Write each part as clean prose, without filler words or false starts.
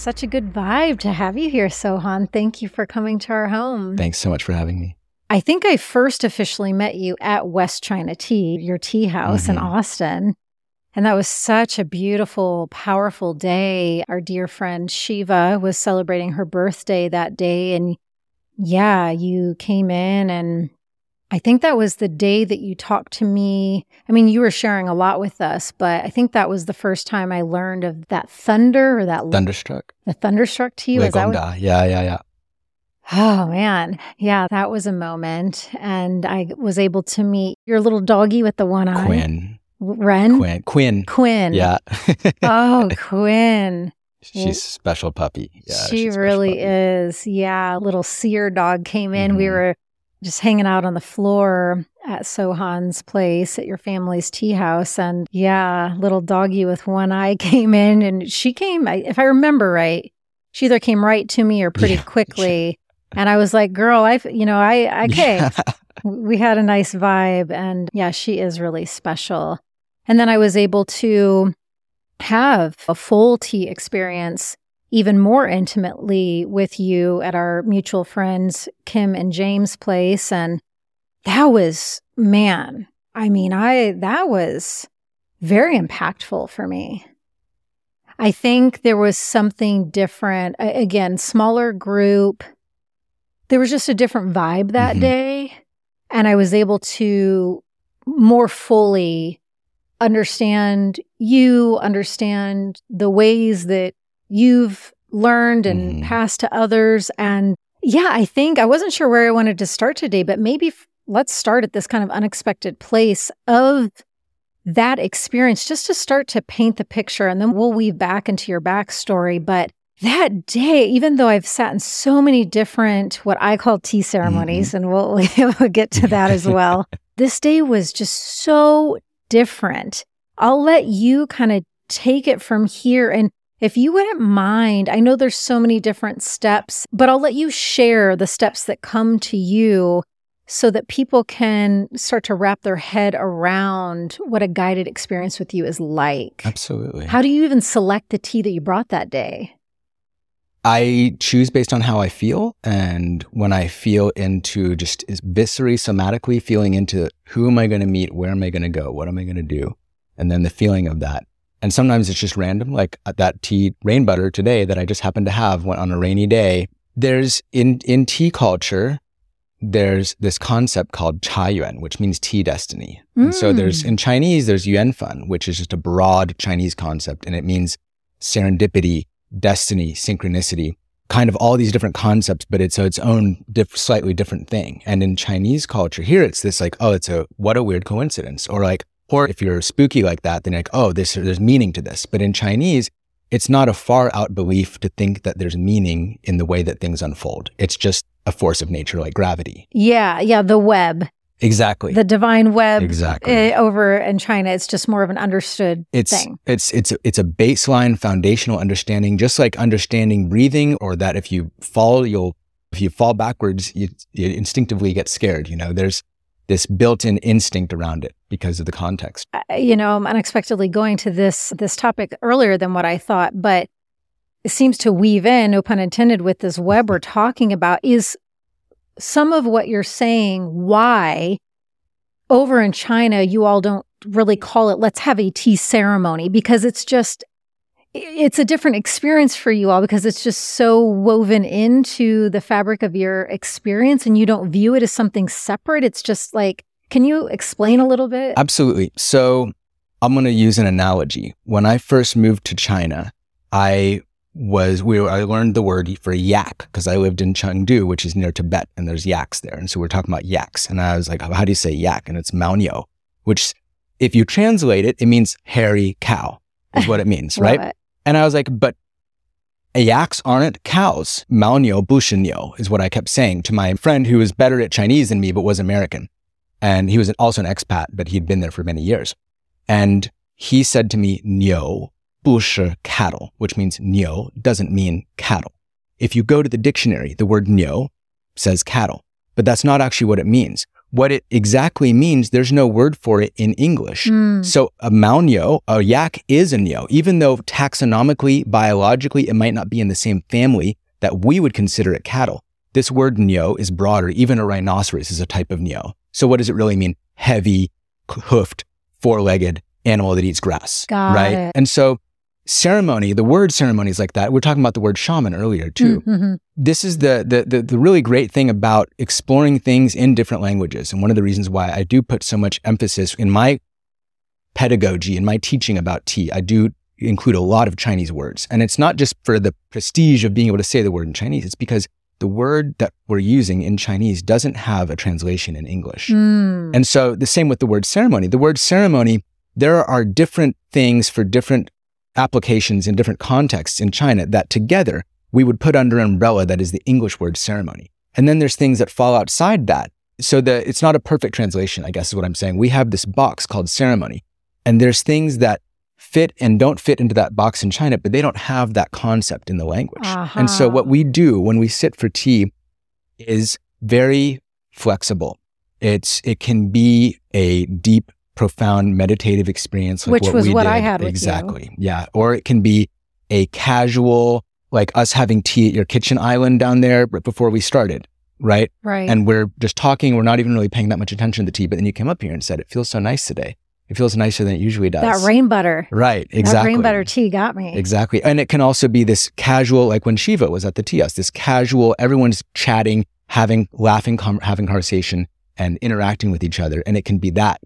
Such a good vibe to have you here, So-Han. Thank you for coming to our home. Thanks so much for having me. I think I first officially met you at West China Tea, your tea house in Austin. And that was such a beautiful, powerful day. Our dear friend Shiva was celebrating her birthday that day. And yeah, you came in, and I think that was the day that you talked to me. I mean, you were sharing a lot with us, but I think that was the first time I learned of that thunder or that... Thunderstruck. The thunderstruck tea. Was that what... Yeah. Oh, man. Yeah, that was a moment. And I was able to meet your little doggy with the one eye. Quinn. Ren? Quinn. Yeah. Oh, Quinn. She's a special puppy. Yeah, she really is. Yeah, little seer dog came in. Mm-hmm. We were just hanging out on the floor at So-Han's place at your family's tea house. And yeah, little doggy with one eye came in, and she came, if I remember right, she either came right to me or pretty quickly. And I was like, girl, okay. We had a nice vibe, and yeah, she is really special. And then I was able to have a full tea experience even more intimately with you at our mutual friends, Kim and James' place. And that was, man, I mean, that was very impactful for me. I think there was something different. Again, smaller group. There was just a different vibe that day. And I was able to more fully understand the ways that you've learned and passed to others. And yeah, I think I wasn't sure where I wanted to start today, but maybe let's start at this kind of unexpected place of that experience, just to start to paint the picture, and then we'll weave back into your backstory. But that day, even though I've sat in so many different, what I call tea ceremonies, and we'll get to that as well, this day was just so different. I'll let you kind of take it from here. And if you wouldn't mind, I know there's so many different steps, but I'll let you share the steps that come to you so that people can start to wrap their head around what a guided experience with you is like. Absolutely. How do you even select the tea that you brought that day? I choose based on how I feel, and when I feel into just viscerally, somatically feeling into who am I going to meet, where am I going to go, what am I going to do, and then the feeling of that. And sometimes it's just random, like that tea rain butter today that I just happened to have on a rainy day. There's, in tea culture, there's this concept called Cha Yuan, which means tea destiny. And so in Chinese, there's Yuanfen, which is just a broad Chinese concept, and it means serendipity, destiny, synchronicity, kind of all these different concepts, but it's its own slightly different thing. And in Chinese culture here, it's this like, oh, what a weird coincidence. Or if you're spooky like that, then you're like, oh, there's meaning to this. But in Chinese, it's not a far out belief to think that there's meaning in the way that things unfold. It's just a force of nature like gravity. Yeah, the web. Exactly. The divine web. Exactly. Over in China, it's just more of an understood thing. It's a baseline foundational understanding, just like understanding breathing, or that if you fall, if you fall backwards, you instinctively get scared. There's this built-in instinct around it because of the context. I'm unexpectedly going to this topic earlier than what I thought, but it seems to weave in, no pun intended, with this web we're talking about is some of what you're saying, why over in China, you all don't really call it, let's have a tea ceremony, because it's a different experience for you all, because it's just so woven into the fabric of your experience, and you don't view it as something separate. It's just like, can you explain a little bit? Absolutely. So I'm going to use an analogy. When I first moved to China, I learned the word for yak because I lived in Chengdu, which is near Tibet, and there's yaks there. And so we're talking about yaks. And I was like, how do you say yak? And it's maonyo, which if you translate it, it means hairy cow is what it means, right? It. And I was like, but yaks aren't cows. Maonyo bushinyo is what I kept saying to my friend who was better at Chinese than me, but was American. And he was also an expat, but he'd been there for many years. And he said to me, nyo. Bushi cattle, which means nyo, doesn't mean cattle. If you go to the dictionary, the word nyo says cattle, but that's not actually what it means. What it exactly means, there's no word for it in English. So a maonyo, a yak, is a nyo. Even though taxonomically, biologically, it might not be in the same family that we would consider it cattle, this word nyo is broader. Even a rhinoceros is a type of nyo. So what does it really mean? Heavy, hoofed, four-legged animal that eats grass. Got it. And so ceremony, the word ceremony is like that. We're talking about the word shaman earlier too. Mm-hmm. This is the really great thing about exploring things in different languages. And one of the reasons why I do put so much emphasis in my pedagogy, in my teaching about tea, I do include a lot of Chinese words. And it's not just for the prestige of being able to say the word in Chinese. It's because the word that we're using in Chinese doesn't have a translation in English. And so the same with the word ceremony. The word ceremony, there are different things for different applications in different contexts in China that together we would put under an umbrella that is the English word ceremony. And then there's things that fall outside that. So it's not a perfect translation, I guess is what I'm saying. We have this box called ceremony, and there's things that fit and don't fit into that box in China, but they don't have that concept in the language. Uh-huh. And so what we do when we sit for tea is very flexible. It can be a deep, profound meditative experience, like which was what I had with you. Yeah. Or it can be a casual, like us having tea at your kitchen island down there right before we started, right? Right. And we're just talking. We're not even really paying that much attention to the tea. But then you came up here and said, "It feels so nice today. It feels nicer than it usually does." That rain butter. Right. Exactly. That rain butter tea got me. Exactly. And it can also be this casual, like when Shiva was at the tea house. This casual, everyone's chatting, laughing, having conversation, and interacting with each other. And it can be that.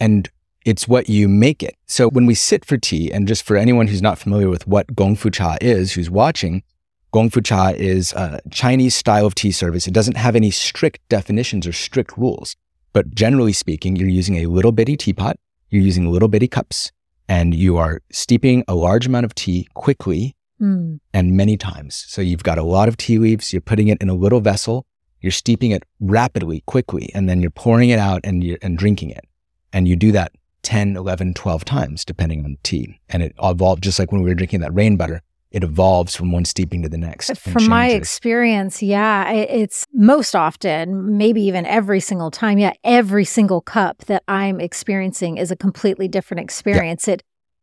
And it's what you make it. So when we sit for tea, and just for anyone who's not familiar with what Gong Fu Cha is, who's watching, Gong Fu Cha is a Chinese style of tea service. It doesn't have any strict definitions or strict rules. But generally speaking, you're using a little bitty teapot, you're using little bitty cups, and you are steeping a large amount of tea quickly and many times. So you've got a lot of tea leaves, you're putting it in a little vessel, you're steeping it rapidly, quickly, and then you're pouring it out and drinking it. And you do that 10, 11, 12 times, depending on tea. And it evolved, just like when we were drinking that rain butter, it evolves from one steeping to the next. From my experience, yeah, it's most often, maybe even every single time, yeah, every single cup that I'm experiencing is a completely different experience. Yeah.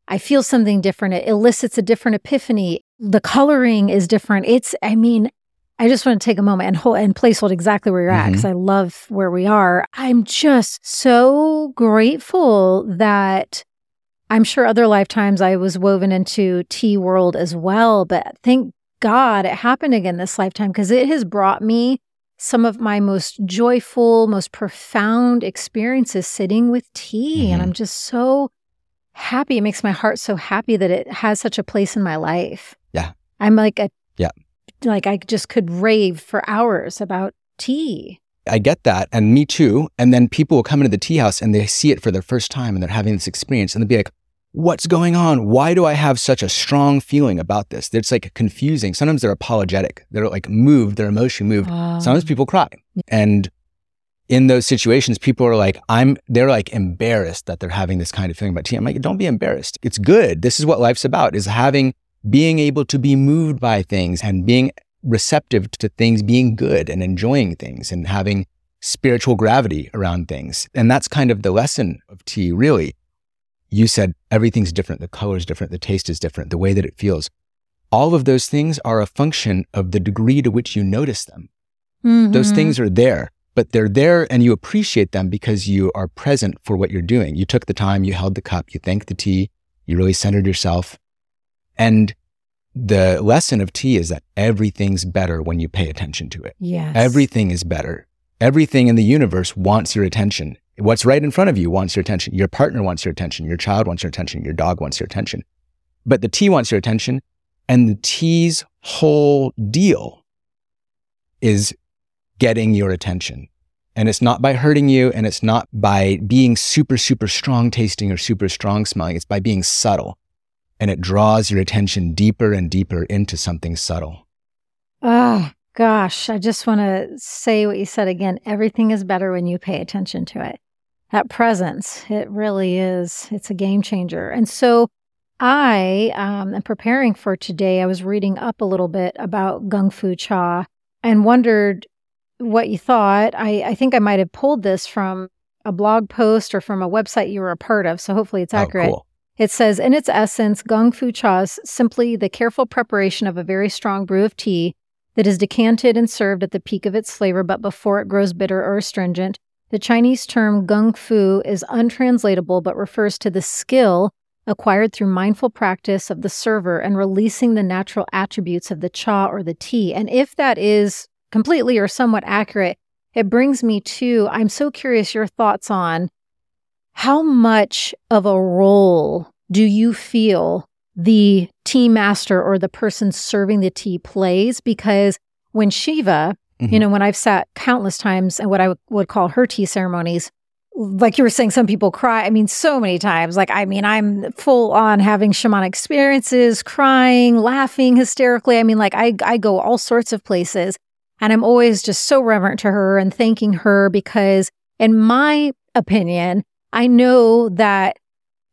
I feel something different. It elicits a different epiphany. The coloring is different. I just want to take a moment and placehold exactly where you're at, because I love where we are. I'm just so grateful that I'm sure other lifetimes I was woven into tea world as well, but thank God it happened again this lifetime, because it has brought me some of my most joyful, most profound experiences sitting with tea. And I'm just so happy. It makes my heart so happy that it has such a place in my life. Yeah. I'm like I just could rave for hours about tea. I get that. And me too. And then people will come into the tea house and they see it for their first time and they're having this experience and they'll be like, "What's going on? Why do I have such a strong feeling about this?" It's like confusing. Sometimes they're apologetic. They're like moved, their emotion moved. Sometimes people cry. And in those situations, people are like, they're like embarrassed that they're having this kind of feeling about tea. I'm like, don't be embarrassed. It's good. This is what life's about, is being able to be moved by things and being receptive to things, being good and enjoying things and having spiritual gravity around things. And that's kind of the lesson of tea, really. You said everything's different. The color's different. The taste is different. The way that it feels. All of those things are a function of the degree to which you notice them. Mm-hmm. Those things are there, but they're there and you appreciate them because you are present for what you're doing. You took the time, you held the cup, you thanked the tea, you really centered yourself. And the lesson of tea is that everything's better when you pay attention to it. Yes. Everything is better. Everything in the universe wants your attention. What's right in front of you wants your attention. Your partner wants your attention. Your child wants your attention. Your dog wants your attention. But the tea wants your attention. And the tea's whole deal is getting your attention. And it's not by hurting you, and it's not by being super, super strong tasting or super strong smelling. It's by being subtle. And it draws your attention deeper and deeper into something subtle. Oh, gosh. I just want to say what you said again. Everything is better when you pay attention to it. That presence, it really is. It's a game changer. And so I am preparing for today. I was reading up a little bit about Gong Fu Cha and wondered what you thought. I think I might have pulled this from a blog post or from a website you were a part of, so hopefully it's accurate. Oh, cool. It says, in its essence, Gong Fu Cha is simply the careful preparation of a very strong brew of tea that is decanted and served at the peak of its flavor, but before it grows bitter or astringent. The Chinese term Gong Fu is untranslatable, but refers to the skill acquired through mindful practice of the server and releasing the natural attributes of the cha or the tea. And if that is completely or somewhat accurate, it brings me to, I'm so curious your thoughts on how much of a role do you feel the tea master or the person serving the tea plays? Because when Shiva, mm-hmm. you know, when I've sat countless times at what I would call her tea ceremonies, like you were saying, some people cry. I mean, so many times. Like, I mean, I'm full on having shamanic experiences, crying, laughing hysterically. I mean, like I go all sorts of places. And I'm always just so reverent to her and thanking her because, in my opinion, I know that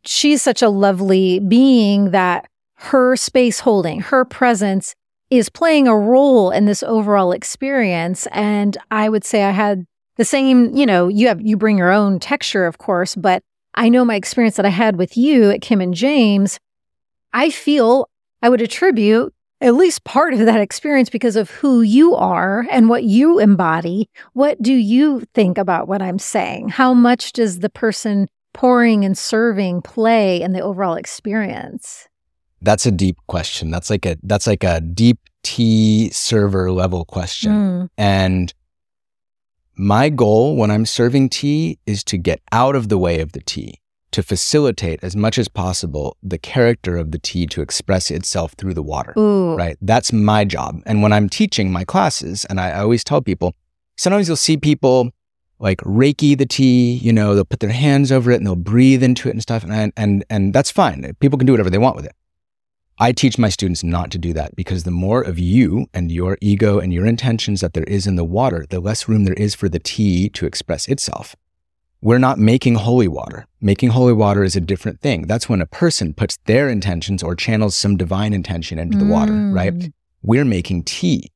she's such a lovely being that her space holding, her presence is playing a role in this overall experience. And I would say I had the same, you know, you bring your own texture, of course, but I know my experience that I had with you at Kim and James, I feel I would attribute at least part of that experience because of who you are and what you embody. What do you think about what I'm saying? How much does the person pouring and serving play in the overall experience? That's a deep question. That's like a deep tea server level question. And my goal when I'm serving tea is to get out of the way of the tea, to facilitate as much as possible the character of the tea to express itself through the water, right? That's my job. And when I'm teaching my classes, and I always tell people, sometimes you'll see people like Reiki the tea, you know, they'll put their hands over it and they'll breathe into it and stuff. And that's fine. People can do whatever they want with it. I teach my students not to do that because the more of you and your ego and your intentions that there is in the water, the less room there is for the tea to express itself. We're not making holy water. Making holy water is a different thing. That's when a person puts their intentions or channels some divine intention into the water, right? We're making tea.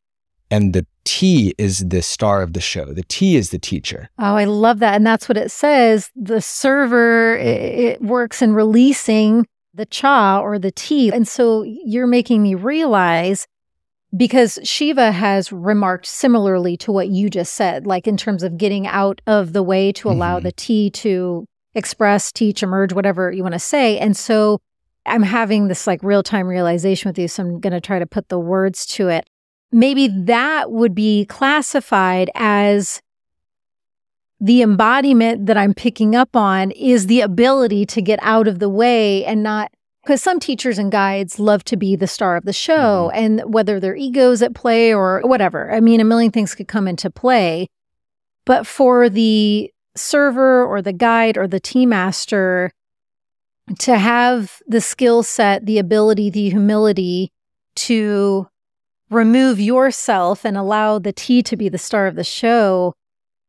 And the tea is the star of the show. The tea is the teacher. Oh, I love that. And that's what it says. The server, it works in releasing the cha or the tea. And so you're making me realize, because Shiva has remarked similarly to what you just said, like in terms of getting out of the way to allow the tea to express, teach, emerge, whatever you want to say. And so I'm having this like real-time realization with you, so I'm going to try to put the words to it. Maybe that would be classified as the embodiment that I'm picking up on is the ability to get out of the way and not. Because some teachers and guides love to be the star of the show, and whether their ego's at play or whatever. I mean, a million things could come into play. But for the server or the guide or the tea master to have the skill set, the ability, the humility to remove yourself and allow the tea to be the star of the show,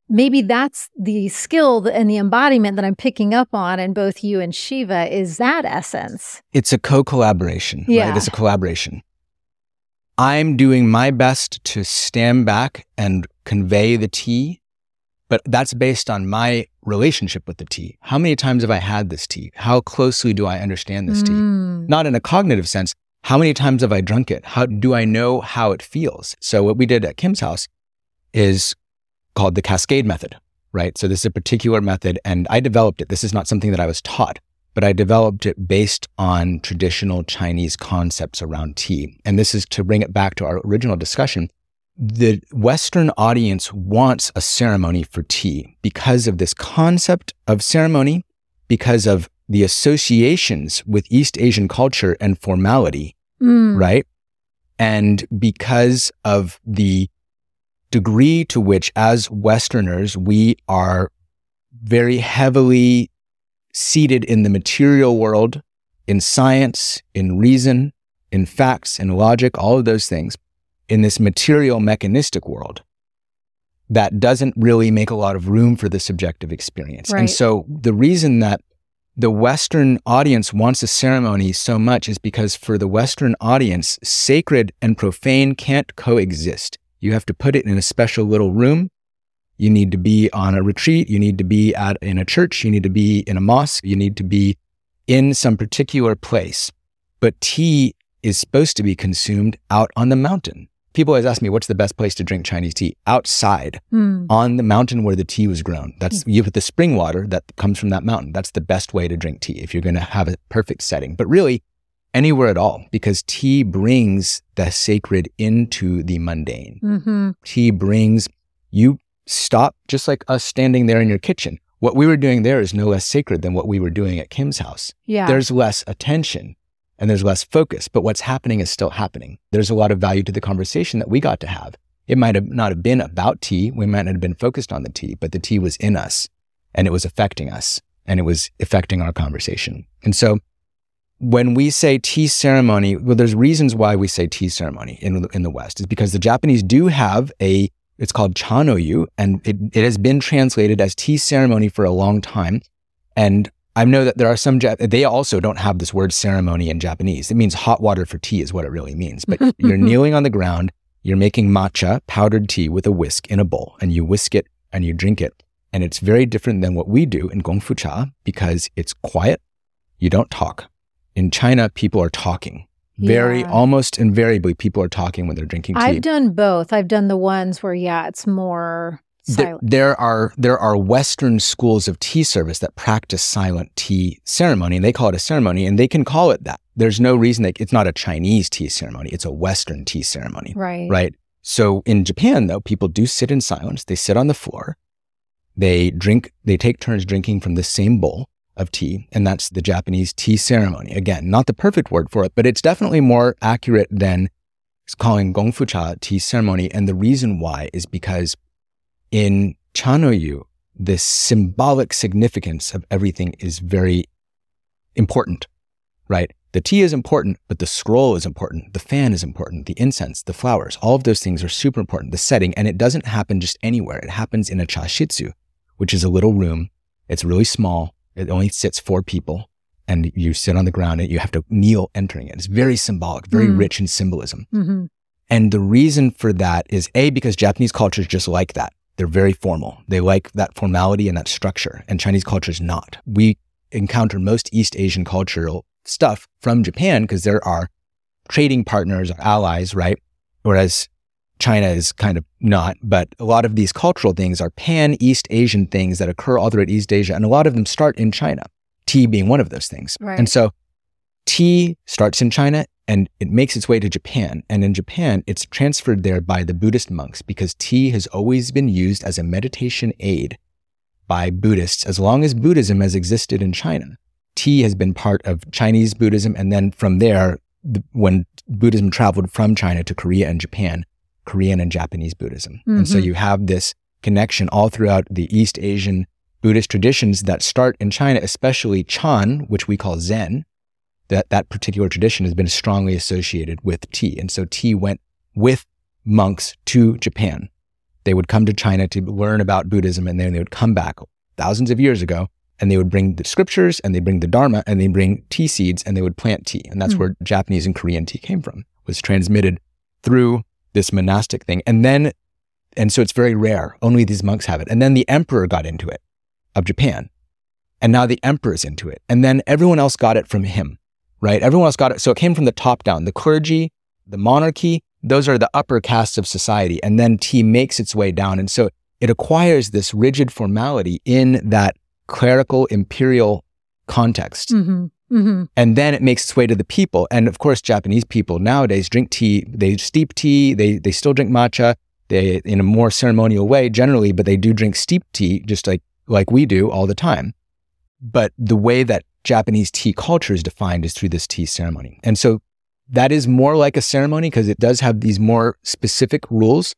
maybe that's the skill and the embodiment that I'm picking up on in both you and Shiva is that essence. It's a co-collaboration, right? It's a collaboration. I'm doing my best to stand back and convey the tea, but that's based on my relationship with the tea. How many times have I had this tea? How closely do I understand this tea? Not in a cognitive sense. How many times have I drunk it? How do I know how it feels? So what we did at Kim's house is called the cascade method, right? So this is a particular method, and I developed it. This is not something that I was taught, but I developed it based on traditional Chinese concepts around tea. And this is to bring it back to our original discussion. The Western audience wants a ceremony for tea because of this concept of ceremony, because of the associations with East Asian culture and formality, right? And because of the degree to which, as Westerners, we are very heavily seated in the material world, in science, in reason, in facts, in logic, all of those things, in this material mechanistic world that doesn't really make a lot of room for the subjective experience. Right. And so the reason that the Western audience wants a ceremony so much is because for the Western audience, sacred and profane can't coexist. You have to put it in a special little room. You need to be on a retreat. You need to be in a church. You need to be in a mosque. You need to be in some particular place. But tea is supposed to be consumed out on the mountain. People always ask me, what's the best place to drink Chinese tea? Outside, on the mountain where the tea was grown. That's you have the spring water that comes from that mountain. That's the best way to drink tea if you're going to have a perfect setting. But really, anywhere at all, because tea brings the sacred into the mundane. Mm-hmm. Tea brings, you stop just like us standing there in your kitchen. What we were doing there is no less sacred than what we were doing at Kim's house. Yeah. There's less attention. And there's less focus, but what's happening is still happening. There's a lot of value to the conversation that we got to have. It might have not have been about tea. We might not have been focused on the tea, but the tea was in us and it was affecting us and it was affecting our conversation. And so when we say tea ceremony, well, there's reasons why we say tea ceremony in the West. It's because the Japanese do have it's called Chanoyu, and it has been translated as tea ceremony for a long time. And I know that there are some, they also don't have this word ceremony in Japanese. It means hot water for tea is what it really means. But you're kneeling on the ground, you're making matcha, powdered tea with a whisk in a bowl, and you whisk it and you drink it. And it's very different than what we do in Gong Fu Cha because it's quiet. You don't talk. In China, people are talking. Almost invariably, people are talking when they're drinking tea. I've done both. I've done the ones where, it's more... There are Western schools of tea service that practice silent tea ceremony, and they call it a ceremony, and they can call it that. There's no reason that it's not a Chinese tea ceremony. It's a Western tea ceremony. Right? So in Japan, though, people do sit in silence. They sit on the floor. They drink. They take turns drinking from the same bowl of tea, and that's the Japanese tea ceremony. Again, not the perfect word for it, but it's definitely more accurate than calling Gong Fu Cha tea ceremony. And the reason why is because in Chanoyu, the symbolic significance of everything is very important, right? The tea is important, but the scroll is important. The fan is important. The incense, the flowers, all of those things are super important. The setting, and it doesn't happen just anywhere. It happens in a chashitsu, which is a little room. It's really small. It only sits 4 people, and you sit on the ground and you have to kneel entering it. It's very symbolic, very rich in symbolism. Mm-hmm. And the reason for that is because Japanese culture is just like that. They're very formal. They like that formality and that structure, and Chinese culture is not. We encounter most East Asian cultural stuff from Japan because there are trading partners or allies, right? Whereas China is kind of not, but a lot of these cultural things are pan-East Asian things that occur all throughout East Asia, and a lot of them start in China, tea being one of those things. Right. And so tea starts in China, and it makes its way to Japan. And in Japan, it's transferred there by the Buddhist monks because tea has always been used as a meditation aid by Buddhists as long as Buddhism has existed in China. Tea has been part of Chinese Buddhism. And then from there, when Buddhism traveled from China to Korea and Japan, Korean and Japanese Buddhism. Mm-hmm. And so you have this connection all throughout the East Asian Buddhist traditions that start in China, especially Chan, which we call Zen. That particular tradition has been strongly associated with tea. And so tea went with monks to Japan. They would come to China to learn about Buddhism, and then they would come back thousands of years ago, and they would bring the scriptures, and they bring the Dharma, and they bring tea seeds, and they would plant tea. And that's where Japanese and Korean tea came from, was transmitted through this monastic thing. And so it's very rare. Only these monks have it. And then the emperor got into it of Japan. And now the emperor's into it. And then everyone else got it from him. Right? Everyone else got it. So it came from the top down. The clergy, the monarchy, those are the upper castes of society. And then tea makes its way down. And so it acquires this rigid formality in that clerical imperial context. Mm-hmm. Mm-hmm. And then it makes its way to the people. And of course, Japanese people nowadays drink tea. They steep tea. They still drink matcha in a more ceremonial way generally, but they do drink steep tea just like we do all the time. But the way that Japanese tea culture is defined is through this tea ceremony. And so that is more like a ceremony because it does have these more specific rules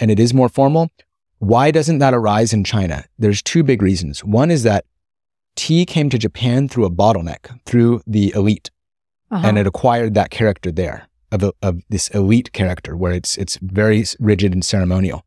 and it is more formal. Why doesn't that arise in China? There's 2 big reasons. One is that tea came to Japan through a bottleneck, through the elite. Uh-huh. And it acquired that character there of this elite character where it's very rigid and ceremonial.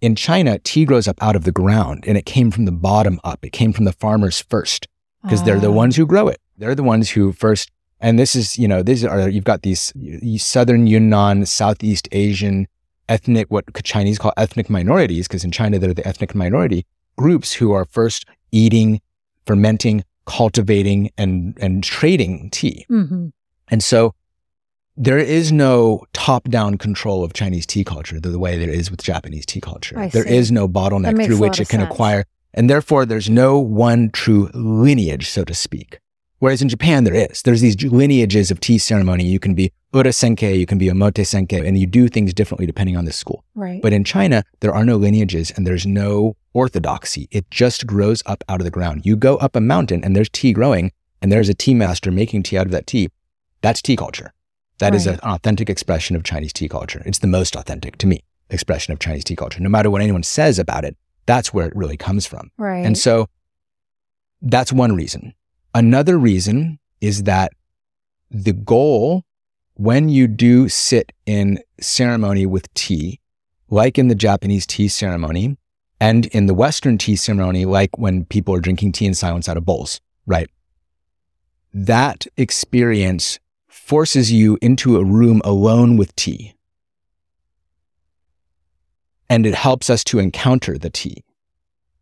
In China, tea grows up out of the ground and it came from the bottom up. It came from the farmers first. Because they're the ones who grow it. They're the ones who first, and this is, you've got these Southern Yunnan, Southeast Asian ethnic, what Chinese call ethnic minorities, because in China they're the ethnic minority groups who are first eating, fermenting, cultivating, and trading tea. Mm-hmm. And so there is no top-down control of Chinese tea culture the way there is with Japanese tea culture. There is no bottleneck through which it can acquire, and therefore there's no one true lineage, so to speak. Whereas in Japan, there is. There's these lineages of tea ceremony. You can be Ura Senke, you can be Omote Senke, and you do things differently depending on the school. Right. But in China, there are no lineages and there's no orthodoxy. It just grows up out of the ground. You go up a mountain and there's tea growing and there's a tea master making tea out of that tea. That's tea culture. That is an authentic expression of Chinese tea culture. It's the most authentic, to me, expression of Chinese tea culture. No matter what anyone says about it, that's where it really comes from. Right. And so that's one reason. Another reason is that the goal, when you do sit in ceremony with tea, like in the Japanese tea ceremony and in the Western tea ceremony, like when people are drinking tea in silence out of bowls, right? That experience forces you into a room alone with tea. And it helps us to encounter the tea.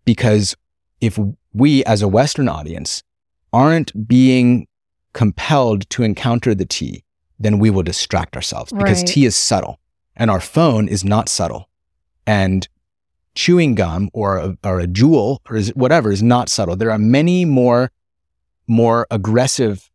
Because if we as a Western audience aren't being compelled to encounter the tea, then we will distract ourselves because tea is subtle and our phone is not subtle. And chewing gum or a jewel or whatever is not subtle. There are many more aggressive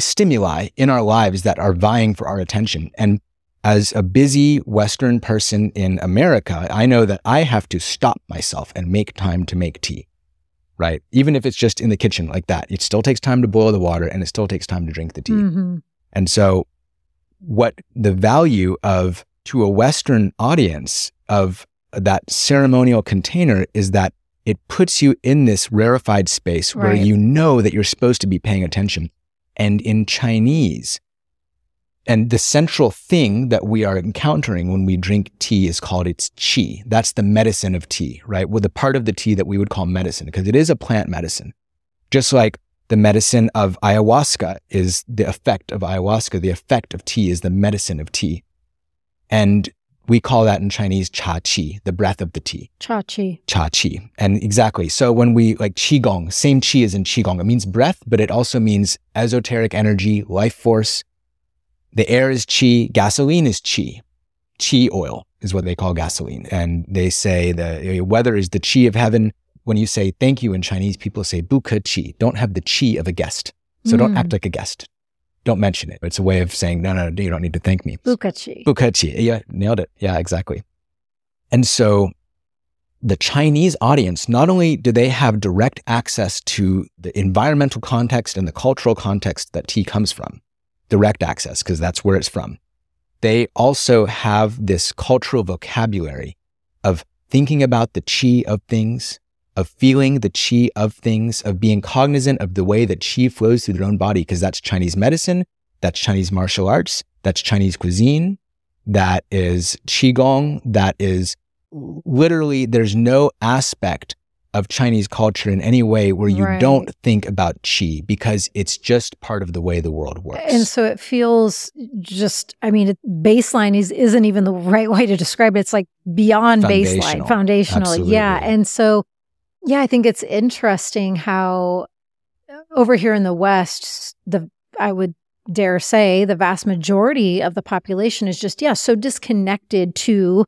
stimuli in our lives that are vying for our attention. And as a busy Western person in America, I know that I have to stop myself and make time to make tea. Right? Even if it's just in the kitchen like that, it still takes time to boil the water and it still takes time to drink the tea. Mm-hmm. And so what the value of, to a Western audience, of that ceremonial container is that it puts you in this rarefied space where you know that you're supposed to be paying attention. And in Chinese, and the central thing that we are encountering when we drink tea is called its qi. That's the medicine of tea, right? Well, the part of the tea that we would call medicine, because it is a plant medicine. Just like the medicine of ayahuasca is the effect of ayahuasca, the effect of tea is the medicine of tea. And we call that in Chinese cha qi, the breath of the tea. Cha qi. Cha qi. And exactly. So when we like qigong, same qi as in qigong, it means breath, but it also means esoteric energy, life force. The air is qi, gasoline is qi. Qi oil is what they call gasoline. And they say the weather is the qi of heaven. When you say thank you in Chinese, people say bu ke qi. Don't have the qi of a guest. So don't act like a guest. Don't mention it. It's a way of saying, no, you don't need to thank me. Bu ke qi. Bu ke qi. Yeah, nailed it. Yeah, exactly. And so the Chinese audience, not only do they have direct access to the environmental context and the cultural context that tea comes from, direct access, because that's where it's from. They also have this cultural vocabulary of thinking about the qi of things, of feeling the qi of things, of being cognizant of the way that qi flows through their own body, because that's Chinese medicine, that's Chinese martial arts, that's Chinese cuisine, that is qigong, that is literally, there's no aspect of Chinese culture in any way where you don't think about qi, because it's just part of the way the world works. And so it feels just, I mean, baseline isn't even the right way to describe it. It's like beyond baseline, foundational. Absolutely. Yeah. And so, yeah, I think it's interesting how over here in the West, I would dare say the vast majority of the population is just, so disconnected to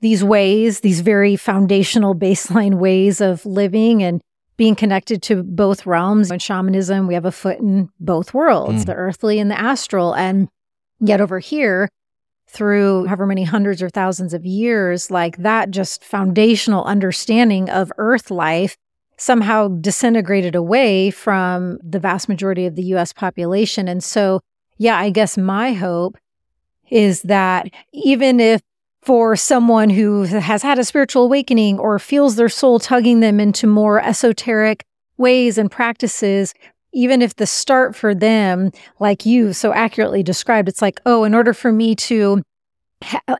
these ways, these very foundational baseline ways of living and being connected to both realms. In shamanism, we have a foot in both worlds, the earthly and the astral. And yet over here, through however many hundreds or thousands of years, like that just foundational understanding of earth life somehow disintegrated away from the vast majority of the U.S. population. And so, I guess my hope is that even if for someone who has had a spiritual awakening or feels their soul tugging them into more esoteric ways and practices, even if the start for them, like you so accurately described, it's like, in order for me to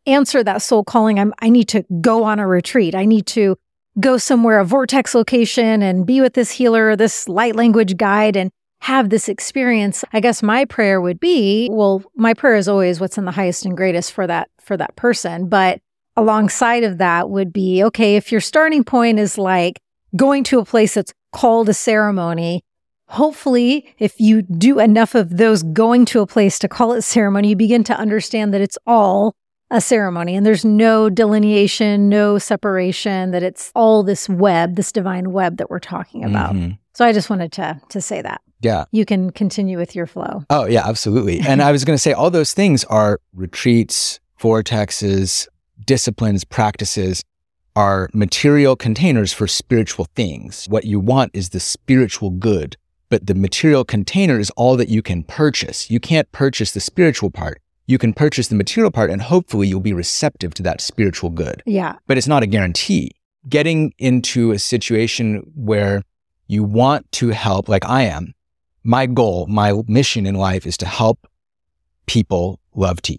answer that soul calling, I need to go on a retreat. I need to go somewhere, a vortex location, and be with this healer, this light language guide, and have this experience, I guess my prayer would be, well, my prayer is always what's in the highest and greatest for that person. But alongside of that would be, okay, if your starting point is like going to a place that's called a ceremony, hopefully if you do enough of those going to a place to call it ceremony, you begin to understand that it's all a ceremony and there's no delineation, no separation, that it's all this web, this divine web that we're talking about. Mm-hmm. So I just wanted to say that. Yeah. You can continue with your flow. Oh, yeah, absolutely. And I was going to say all those things are retreats, vortexes, disciplines, practices are material containers for spiritual things. What you want is the spiritual good, but the material container is all that you can purchase. You can't purchase the spiritual part. You can purchase the material part and hopefully you'll be receptive to that spiritual good. Yeah. But it's not a guarantee. Getting into a situation where you want to help, like I am, my goal, my mission in life is to help people love tea,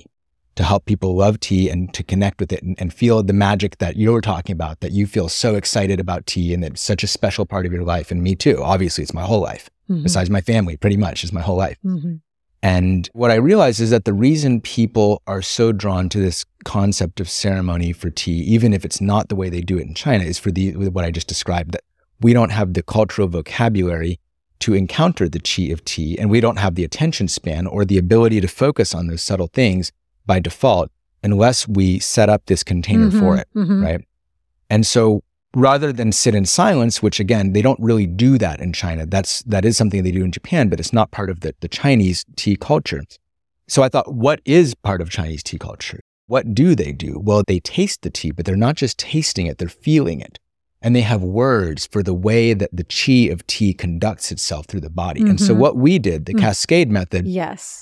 and to connect with it and feel the magic that you're talking about, that you feel so excited about tea and it's such a special part of your life. And me too. Obviously, it's my whole life. Mm-hmm. Besides my family, pretty much is my whole life. Mm-hmm. And what I realized is that the reason people are so drawn to this concept of ceremony for tea, even if it's not the way they do it in China, is for what I just described, that we don't have the cultural vocabulary to encounter the qi of tea, and we don't have the attention span or the ability to focus on those subtle things by default, unless we set up this container for it, right? And so rather than sit in silence, which again, they don't really do that in China. That is something they do in Japan, but it's not part of the Chinese tea culture. So I thought, what is part of Chinese tea culture? What do they do? Well, they taste the tea, but they're not just tasting it, they're feeling it. And they have words for the way that the qi of tea conducts itself through the body. Mm-hmm. And so what we did, the cascade method,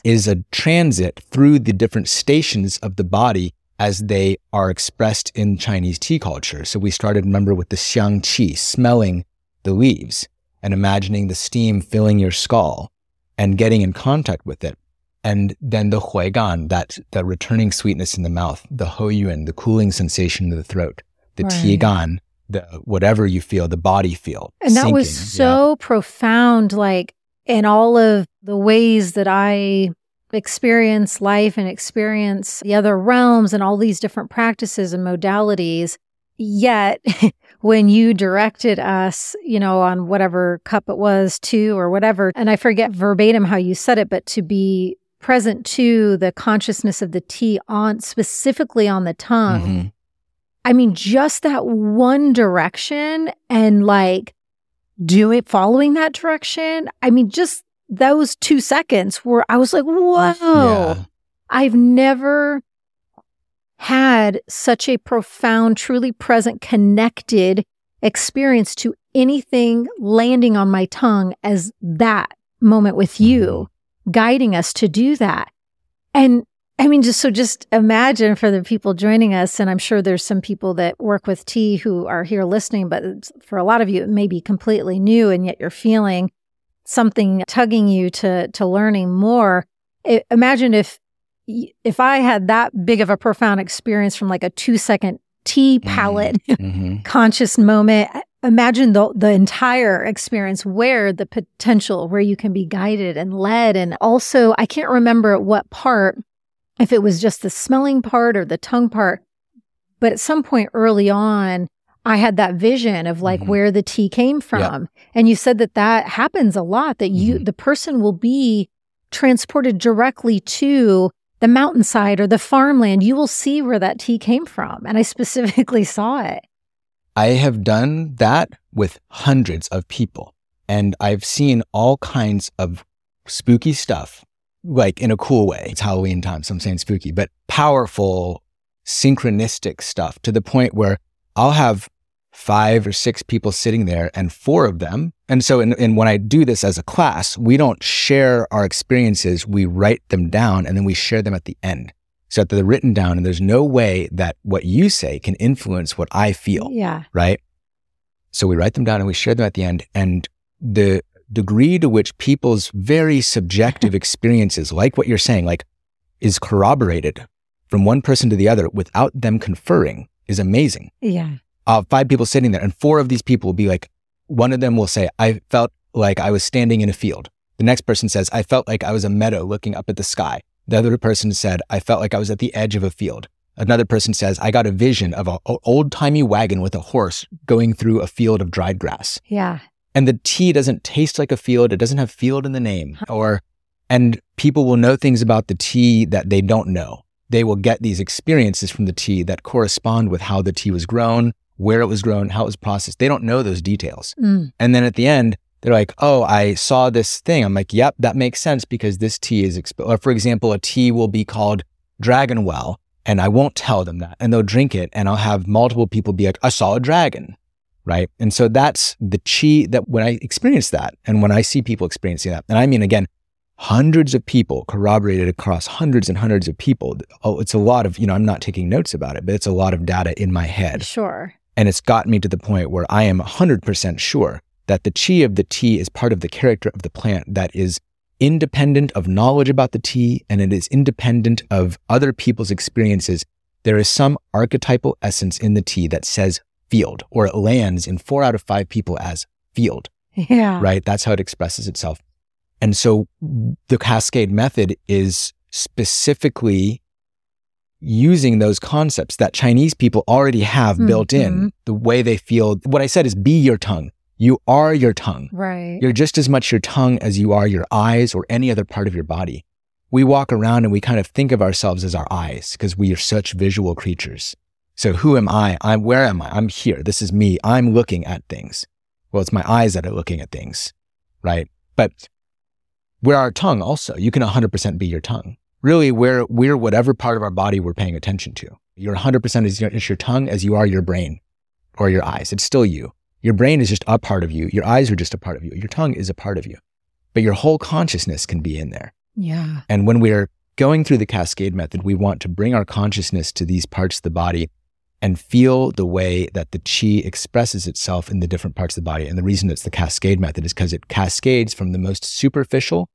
is a transit through the different stations of the body as they are expressed in Chinese tea culture. So we started, remember, with the Xiang Qi, smelling the leaves and imagining the steam filling your skull and getting in contact with it. And then the huigan, that returning sweetness in the mouth, the hoyuan, the cooling sensation of the throat, the tigan, the whatever you feel, the body feel. And that was so profound, like in all of the ways that I experience life and experience the other realms and all these different practices and modalities. Yet, when you directed us, on whatever cup it was to or whatever, and I forget verbatim how you said it, but to be present to the consciousness of the tea specifically on the tongue. Mm-hmm. I mean, just that one direction and following that direction. I mean, just those 2 seconds where I was like, whoa, I've never had such a profound, truly present, connected experience to anything landing on my tongue as that moment with you guiding us to do that. And I mean, just imagine for the people joining us, and I'm sure there's some people that work with tea who are here listening, but for a lot of you, it may be completely new, and yet you're feeling something tugging you to learning more. Imagine if I had that big of a profound experience from like a 2 second tea palette conscious moment. Imagine the entire experience, where the potential, where you can be guided and led. And also, I can't remember what part, if it was just the smelling part or the tongue part, but at some point early on, I had that vision of where the tea came from. Yeah. And you said that happens a lot, that the person will be transported directly to the mountainside or the farmland. You will see where that tea came from. And I specifically saw it. I have done that with hundreds of people. And I've seen all kinds of spooky stuff, like in a cool way. It's Halloween time, so I'm saying spooky, but powerful, synchronistic stuff to the point where I'll have 5 or 6 people sitting there, and 4 of them. And so and when I do this as a class, we don't share our experiences. We write them down and then we share them at the end. So that they're written down and there's no way that what you say can influence what I feel. Yeah. Right? So we write them down and we share them at the end. And the degree to which people's very subjective experiences, like what you're saying, is corroborated from one person to the other without them conferring is amazing. Yeah. 5 people sitting there, and 4 of these people will be one of them will say, I felt like I was standing in a field. The next person says, I felt like I was a meadow looking up at the sky. The other person said, I felt like I was at the edge of a field. Another person says, I got a vision of an old-timey wagon with a horse going through a field of dried grass. Yeah. And the tea doesn't taste like a field. It doesn't have field in the name. And people will know things about the tea that they don't know. They will get these experiences from the tea that correspond with how the tea was grown, where it was grown, how it was processed. They don't know those details. Mm. And then at the end, they're like, oh, I saw this thing. I'm like, yep, that makes sense because this tea is, or for example, a tea will be called Dragon Well, and I won't tell them that. And they'll drink it and I'll have multiple people be like, I saw a dragon, right? And so that's the qi that when I experience that and when I see people experiencing that, and I mean, again, hundreds of people corroborated across hundreds and hundreds of people. Oh, it's a lot of, I'm not taking notes about it, but it's a lot of data in my head. Sure. And it's gotten me to the point where I am 100% sure that the qi of the tea is part of the character of the plant that is independent of knowledge about the tea, and it is independent of other people's experiences. There is some archetypal essence in the tea that says field, or it lands in 4 out of 5 people as field. Yeah. Right? That's how it expresses itself. And so the cascade method is specifically using those concepts that Chinese people already have built in, the way they feel. What I said is be your tongue. You are your tongue. Right. You're just as much your tongue as you are your eyes or any other part of your body. We walk around and we kind of think of ourselves as our eyes because we are such visual creatures. So who am I? Where am I? I'm here. This is me. I'm looking at things. Well, it's my eyes that are looking at things, right? But we're our tongue also. You can 100% be your tongue. Really, we're whatever part of our body we're paying attention to. You're 100% as your tongue as you are your brain or your eyes. It's still you. Your brain is just a part of you. Your eyes are just a part of you. Your tongue is a part of you. But your whole consciousness can be in there. Yeah. And when we're going through the cascade method, we want to bring our consciousness to these parts of the body and feel the way that the qi expresses itself in the different parts of the body. And the reason it's the cascade method is because it cascades from the most superficial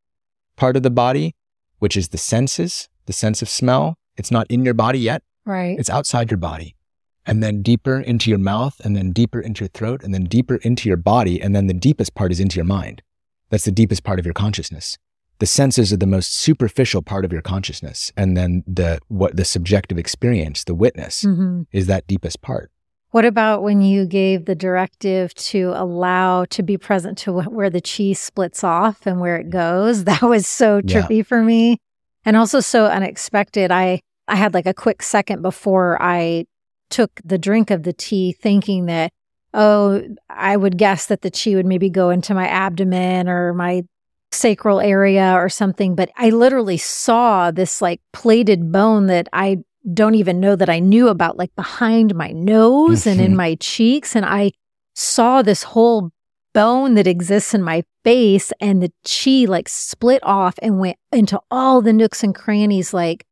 part of the body, which is the senses, the sense of smell. It's not in your body yet. Right. It's outside your body. And then deeper into your mouth, and then deeper into your throat, and then deeper into your body, and then the deepest part is into your mind. That's the deepest part of your consciousness. The senses are the most superficial part of your consciousness, and then the subjective experience, the witness, is that deepest part. What about when you gave the directive to allow to be present to where the qi splits off and where it goes? That was so trippy for me, and also so unexpected. I had like a quick second before I took the drink of the tea thinking that, oh, I would guess that the qi would maybe go into my abdomen or my sacral area or something. But I literally saw this like plated bone that I don't even know that I knew about, like behind my nose and in my cheeks. And I saw this whole bone that exists in my face, and the qi like split off and went into all the nooks and crannies, like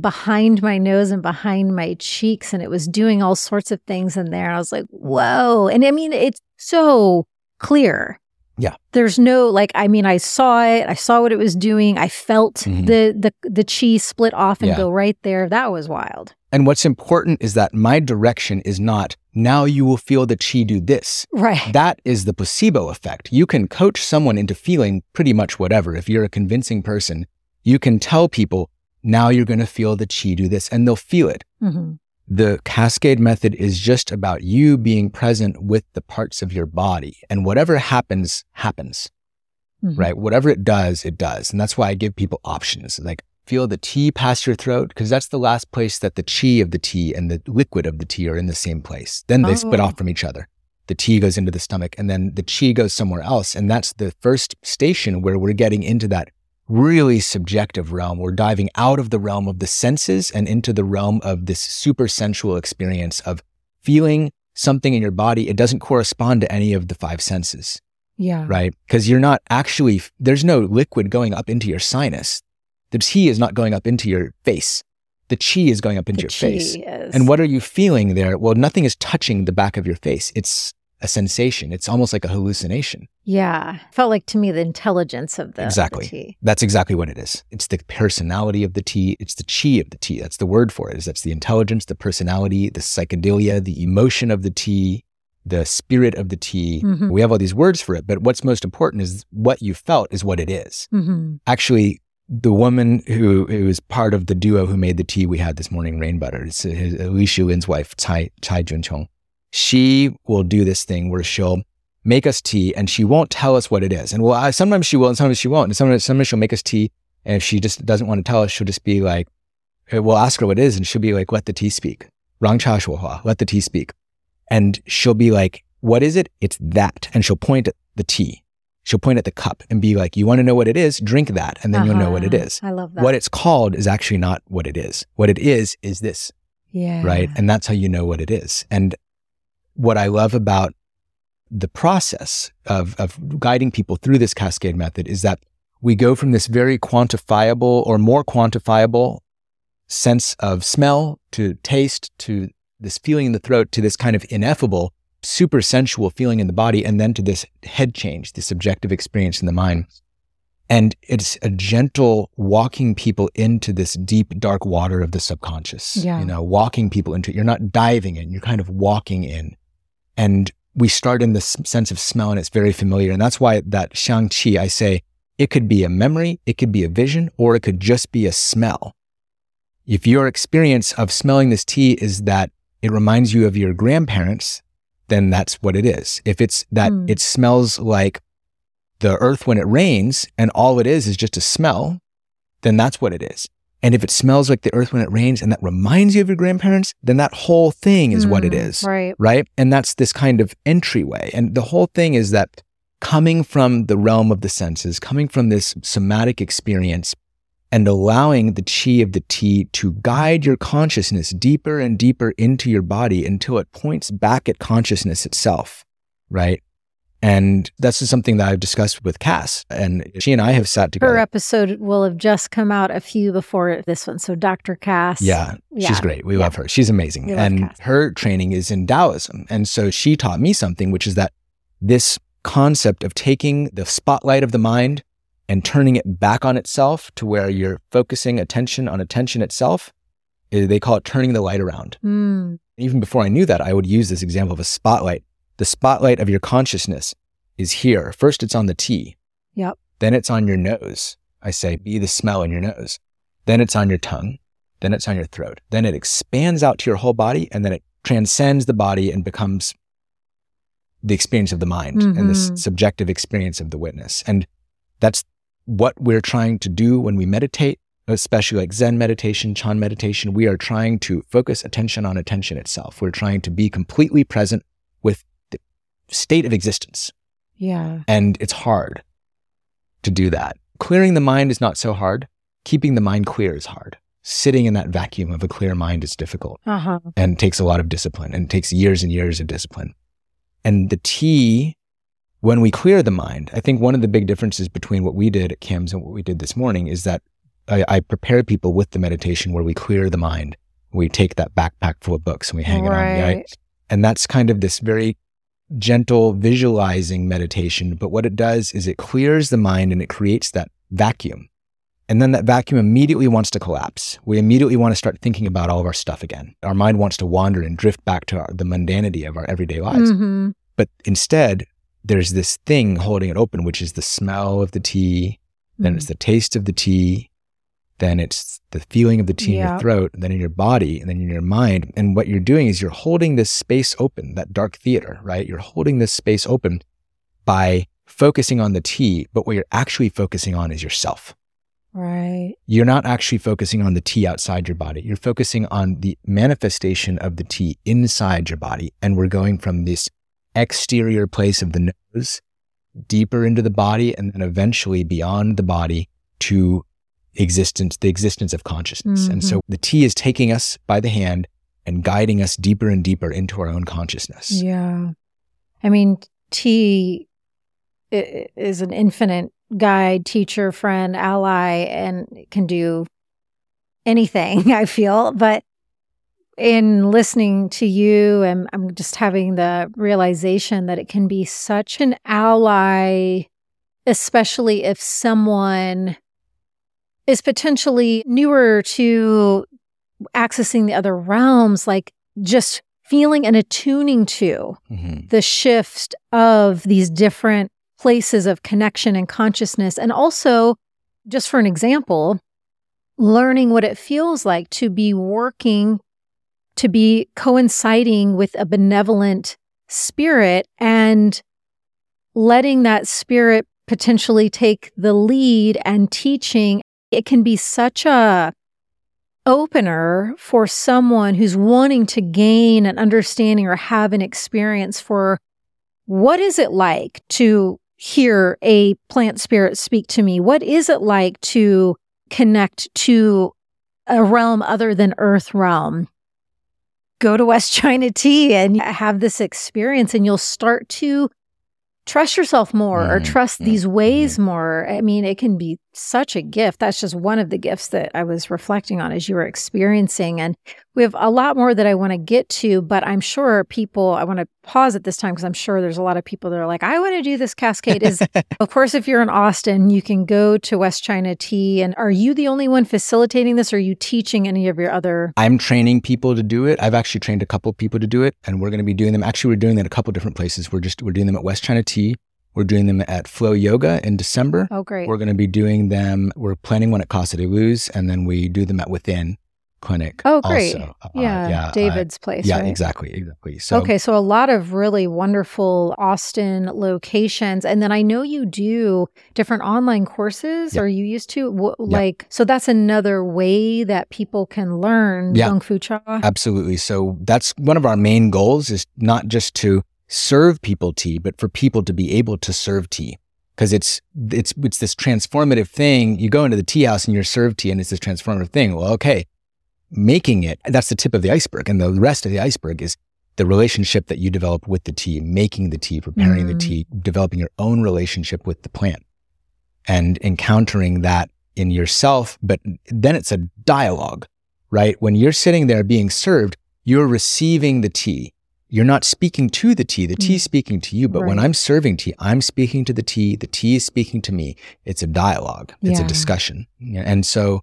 behind my nose and behind my cheeks. And it was doing all sorts of things in there. And I was like, whoa. And I mean, it's so clear. Yeah. There's no, like, I mean, I saw it. I saw what it was doing. I felt the qi split off and go right there. That was wild. And what's important is that my direction is not, now you will feel the qi do this. Right. That is the placebo effect. You can coach someone into feeling pretty much whatever. If you're a convincing person, you can tell people, now you're going to feel the qi do this, and they'll feel it. The cascade method is just about you being present with the parts of your body, and whatever happens, happens, right? Whatever it does. And that's why I give people options, like feel the tea pass your throat, because that's the last place that the qi of the tea and the liquid of the tea are in the same place. Then they split off from each other. The tea goes into the stomach, and then the qi goes somewhere else. And that's the first station where we're getting into that really subjective realm. We're diving out of the realm of the senses and into the realm of this super sensual experience of feeling something in your body. It doesn't correspond to any of the 5 senses. Yeah. Right? Because you're not actually, there's no liquid going up into your sinus. The qi is not going up into your face. The qi is going up into your face. And what are you feeling there? Well, nothing is touching the back of your face. It's a sensation. It's almost like a hallucination. Yeah. Felt like to me the intelligence of the, exactly. Of the tea. That's exactly what it is. It's the personality of the tea. It's the qi of the tea. That's the word for it. That's the intelligence, the personality, the psychedelia, the emotion of the tea, the spirit of the tea. Mm-hmm. We have all these words for it, but what's most important is what you felt is what it is. Mm-hmm. Actually, the woman who was part of the duo who made the tea we had this morning, Rain Butter, it's Li Shulin's wife, Cai Junchong, she will do this thing where she'll make us tea and she won't tell us what it is. And sometimes she will and sometimes she won't. And sometimes she'll make us tea, and if she just doesn't want to tell us, she'll just be like, we'll ask her what it is and she'll be like, let the tea speak. Rang cha shuohua, let the tea speak. And she'll be like, what is it? It's that. And she'll point at the tea. She'll point at the cup and be like, you want to know what it is? Drink that. And then you'll know what it is. I love that. What it's called is actually not what it is. What it is this. Yeah. Right? And that's how you know what it is. And what I love about the process of guiding people through this cascade method is that we go from this very quantifiable or more quantifiable sense of smell to taste to this feeling in the throat to this kind of ineffable, super sensual feeling in the body, and then to this head change, this subjective experience in the mind. And it's a gentle walking people into this deep, dark water of the subconscious, you know, walking people into it. You're not diving in, you're kind of walking in. And we start in this sense of smell, and it's very familiar. And that's why that Xiang Qi, I say, it could be a memory, it could be a vision, or it could just be a smell. If your experience of smelling this tea is that it reminds you of your grandparents, then that's what it is. If it's that it smells like the earth when it rains and all it is just a smell, then that's what it is. And if it smells like the earth when it rains and that reminds you of your grandparents, then that whole thing is what it is, right? And that's this kind of entryway. And the whole thing is that coming from the realm of the senses, coming from this somatic experience, and allowing the qi of the tea to guide your consciousness deeper and deeper into your body until it points back at consciousness itself, right? And this is something that I've discussed with Cass, and she and I have sat together. Her episode will have just come out a few before this one, so Dr. Cass. Yeah. She's great. We love her. She's amazing. And her training is in Taoism, and so she taught me something, which is that this concept of taking the spotlight of the mind and turning it back on itself to where you're focusing attention on attention itself, they call it turning the light around. Even before I knew that, I would use this example of a spotlight. The spotlight of your consciousness is here. First, it's on the tea. Yep. Then it's on your nose. I say, be the smell in your nose. Then it's on your tongue. Then it's on your throat. Then it expands out to your whole body, and then it transcends the body and becomes the experience of the mind and this subjective experience of the witness. And that's what we're trying to do when we meditate, especially like Zen meditation, Chan meditation. We are trying to focus attention on attention itself. We're trying to be completely present with the state of existence. Yeah. And it's hard to do that. Clearing the mind is not so hard. Keeping the mind clear is hard. Sitting in that vacuum of a clear mind is difficult and takes a lot of discipline, and takes years and years of discipline. And the tea, when we clear the mind, I think one of the big differences between what we did at Kim's and what we did this morning is that I prepare people with the meditation where we clear the mind. We take that backpack full of books and we hang it on. Right? And that's kind of this very gentle visualizing meditation. But what it does is it clears the mind and it creates that vacuum. And then that vacuum immediately wants to collapse. We immediately want to start thinking about all of our stuff again. Our mind wants to wander and drift back to the mundanity of our everyday lives. But instead, there's this thing holding it open, which is the smell of the tea, then it's the taste of the tea, then it's the feeling of the tea in your throat, and then in your body, and then in your mind. And what you're doing is you're holding this space open, that dark theater, right? You're holding this space open by focusing on the tea, but what you're actually focusing on is yourself. Right. You're not actually focusing on the tea outside your body. You're focusing on the manifestation of the tea inside your body. And we're going from this exterior place of the nose, deeper into the body, and then eventually beyond the body to existence, the existence of consciousness. And so the tea is taking us by the hand and guiding us deeper and deeper into our own consciousness. Yeah. I mean, tea is an infinite guide, teacher, friend, ally, and can do anything, I feel. But in listening to you, and I'm just having the realization that it can be such an ally, especially if someone is potentially newer to accessing the other realms, like just feeling and attuning to the shift of these different places of connection and consciousness. And also, just for an example, learning what it feels like to be working, to be coinciding with a benevolent spirit and letting that spirit potentially take the lead and teaching. It can be such a opener for someone who's wanting to gain an understanding or have an experience for what is it like to hear a plant spirit speak to me? What is it like to connect to a realm other than Earth realm? Go to West China Tea and have this experience, and you'll start to trust yourself more or trust these ways more. I mean, it can be such a gift. That's just one of the gifts that I was reflecting on as you were experiencing. And we have a lot more that I want to get to, but I'm sure people, I want to pause at this time because I'm sure there's a lot of people that are like, I want to do this cascade. Of course, if you're in Austin, you can go to West China Tea. And are you the only one facilitating this? Or are you teaching any of your other? I'm training people to do it. I've actually trained a couple people to do it, and we're going to be doing them. Actually, we're doing them at a couple different places. We're doing them at West China Tea. We're doing them at Flow Yoga in December. Oh, great. We're going to be doing them. We're planning one at Casa de Luz, and then we do them at Within Clinic. Oh, great. Also. Yeah, David's place. Yeah, right? Exactly. So, okay, so a lot of really wonderful Austin locations. And then I know you do different online courses, or you used to. So that's another way that people can learn Gong Fu Cha. Absolutely. So that's one of our main goals, is not just to serve people tea, but for people to be able to serve tea, because it's this transformative thing. You go into the tea house and you're served tea, and it's this transformative thing. Well, okay, making it, that's the tip of the iceberg, and the rest of the iceberg is the relationship that you develop with the tea, making the tea, preparing the tea, developing your own relationship with the plant, and encountering that in yourself. But then it's a dialogue, right? When you're sitting there being served, you're receiving the tea. You're not speaking to the tea's speaking to you. But when I'm serving tea, I'm speaking to the tea is speaking to me. It's a dialogue, it's a discussion. And so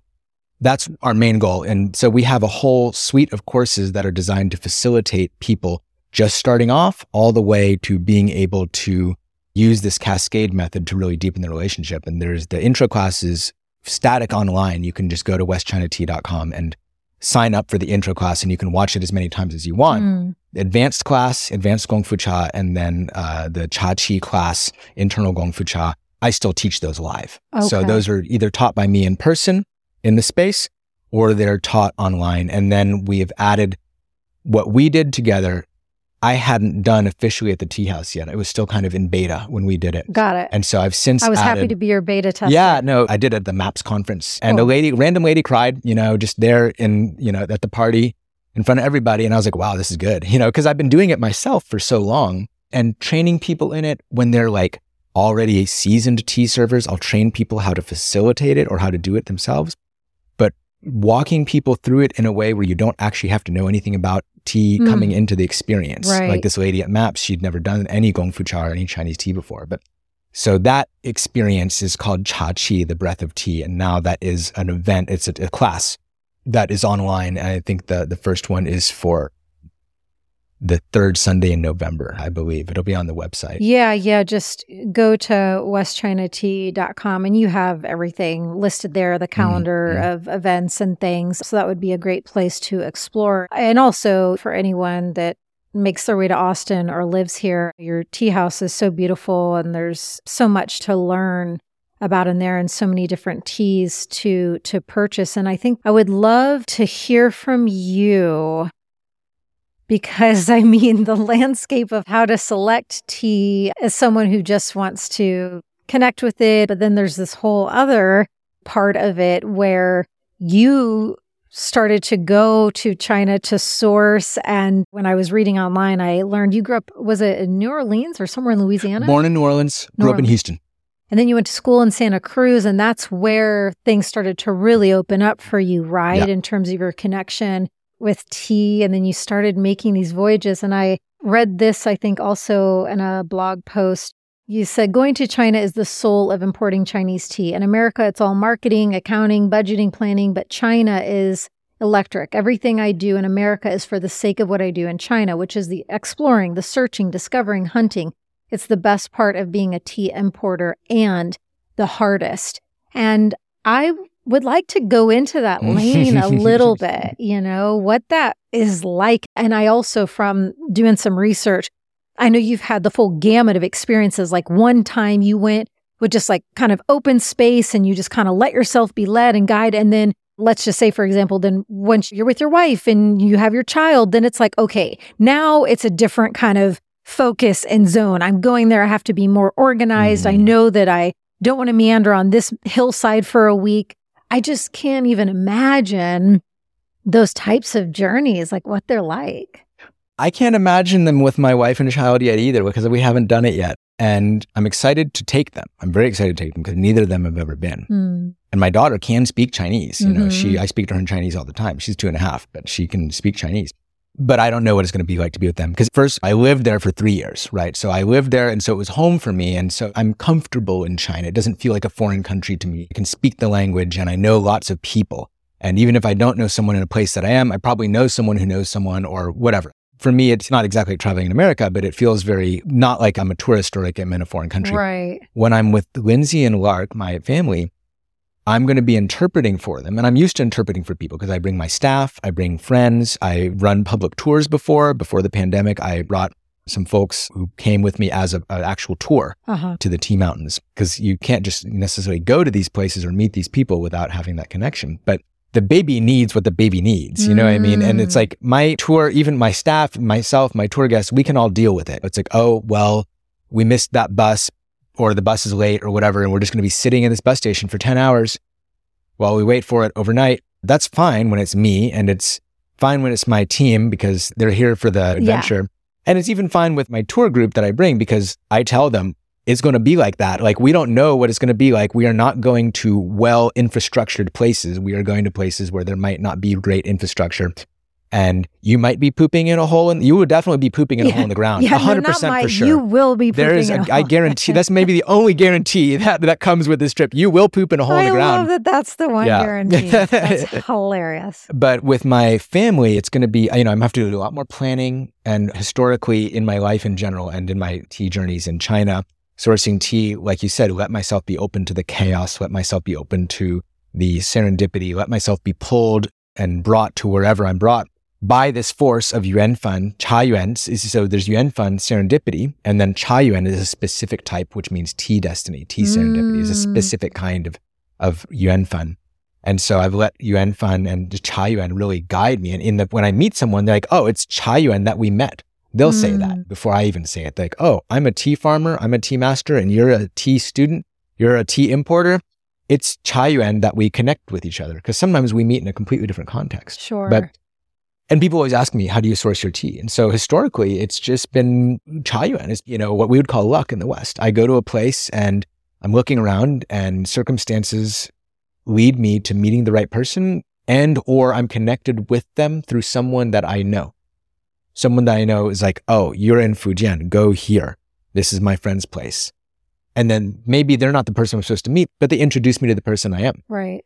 that's our main goal. And so we have a whole suite of courses that are designed to facilitate people just starting off all the way to being able to use this cascade method to really deepen the relationship. And there's the intro classes, static online. You can just go to westchinatea.com and sign up for the intro class, and you can watch it as many times as you want. Advanced class, advanced Gong Fu Cha, and then the Cha Qi class, internal Gong Fu Cha. I still teach those live. Okay. So those are either taught by me in person in the space, or they're taught online. And then we have added what we did together. I hadn't done officially at the tea house yet. It was still kind of in beta when we did it. Got it. And so I've since I was happy to be your beta tester. Yeah, no, I did at the MAPS conference. And a random lady cried, just there at the party in front of everybody. And I was like, wow, this is good. Because I've been doing it myself for so long and training people in it when they're like already seasoned tea servers. I'll train people how to facilitate it or how to do it themselves. But walking people through it in a way where you don't actually have to know anything about tea coming into the experience. Right. Like this lady at MAPS, she'd never done any Gong Fu Cha or any Chinese tea before. But so that experience is called Cha Qi, the breath of tea. And now that is an event, it's a class that is online. And I think the first one is for the third Sunday in November, I believe. It'll be on the website. Yeah. Just go to westchinatea.com and you have everything listed there, the calendar of events and things. So that would be a great place to explore. And also for anyone that makes their way to Austin or lives here, your tea house is so beautiful and there's so much to learn about in there and so many different teas to purchase. And I think I would love to hear from you, because I mean, the landscape of how to select tea as someone who just wants to connect with it. But then there's this whole other part of it where you started to go to China to source. And when I was reading online, I learned you grew up, was it in New Orleans or somewhere in Louisiana? Born in New Orleans, grew up in Houston. And then you went to school in Santa Cruz, and that's where things started to really open up for you, right? Yep. In terms of your connection with tea, and then you started making these voyages. And I read this, I think, also in a blog post. You said, going to China is the soul of importing Chinese tea. In America, it's all marketing, accounting, budgeting, planning, but China is electric. Everything I do in America is for the sake of what I do in China, which is the exploring, the searching, discovering, hunting. It's the best part of being a tea importer and the hardest. And I would like to go into that lane a little bit, you know, what that is like. And I also, from doing some research, I know you've had the full gamut of experiences. Like one time you went with just like kind of open space and you just kind of let yourself be led and guide. And then let's just say, for example, then once you're with your wife and you have your child, then it's like, okay, now it's a different kind of focus and zone. I'm going there. I have to be more organized. I know that I don't want to meander on this hillside for a week. I just can't even imagine those types of journeys, like what they're like. I can't imagine them with my wife and child yet either, because we haven't done it yet. And I'm excited to take them. I'm very excited to take them because neither of them have ever been. And my daughter can speak Chinese. You know, I speak to her in Chinese all the time. She's 2.5, but she can speak Chinese. But I don't know what it's going to be like to be with them. Because first, I lived there for 3 years, right? So I lived there, and so it was home for me. And so I'm comfortable in China. It doesn't feel like a foreign country to me. I can speak the language, and I know lots of people. And even if I don't know someone in a place that I am, I probably know someone who knows someone or whatever. For me, it's not exactly like traveling in America, but it feels very not like I'm a tourist or like I'm in a foreign country. Right. When I'm with Lindsay and Lark, my family, I'm going to be interpreting for them. And I'm used to interpreting for people because I bring my staff, I bring friends, I run public tours before the pandemic. I brought some folks who came with me as an actual tour to the Tea Mountains, because you can't just necessarily go to these places or meet these people without having that connection. But the baby needs what the baby needs, you know what I mean? And it's like my tour, even my staff, myself, my tour guests, we can all deal with it. It's like, oh, well, we missed that bus, or the bus is late or whatever, and we're just going to be sitting in this bus station for 10 hours while we wait for it overnight. That's fine when it's me, and it's fine when it's my team because they're here for the adventure. Yeah. And it's even fine with my tour group that I bring, because I tell them, it's going to be like that. Like, we don't know what it's going to be like. We are not going to well-infrastructured places. We are going to places where there might not be great infrastructure. And you might be pooping in a hole, and you would definitely be pooping in a hole in the ground. 100% for sure. You will be pooping in a hole. I guarantee, that's maybe the only guarantee that comes with this trip. You will poop in a hole in the ground. I love that that's the one guarantee. That's hilarious. But with my family, it's going to be, you know, I'm going to have to do a lot more planning. And historically, in my life in general, and in my tea journeys in China, sourcing tea, like you said, let myself be open to the chaos, let myself be open to the serendipity, let myself be pulled and brought to wherever I'm brought by this force of Yuanfen, Cha Yuan. So there's Yuanfen, serendipity, and then Cha Yuan is a specific type, which means tea destiny, tea serendipity is a specific kind of Yuanfen. And so I've let Yuanfen and Cha Yuan really guide me. And when I meet someone, they're like, oh, it's Cha Yuan that we met. They'll say that before I even say it. Like, oh, I'm a tea farmer, I'm a tea master, and you're a tea student, you're a tea importer. It's Cha Yuan that we connect with each other, because sometimes we meet in a completely different context. Sure. And people always ask me, how do you source your tea? And so historically, it's just been Cha Yuan. It's, you know, what we would call luck in the West. I go to a place and I'm looking around, and circumstances lead me to meeting the right person, and or I'm connected with them through someone that I know. Someone that I know is like, oh, you're in Fujian, go here. This is my friend's place. And then maybe they're not the person I'm supposed to meet, but they introduce me to the person I am. Right.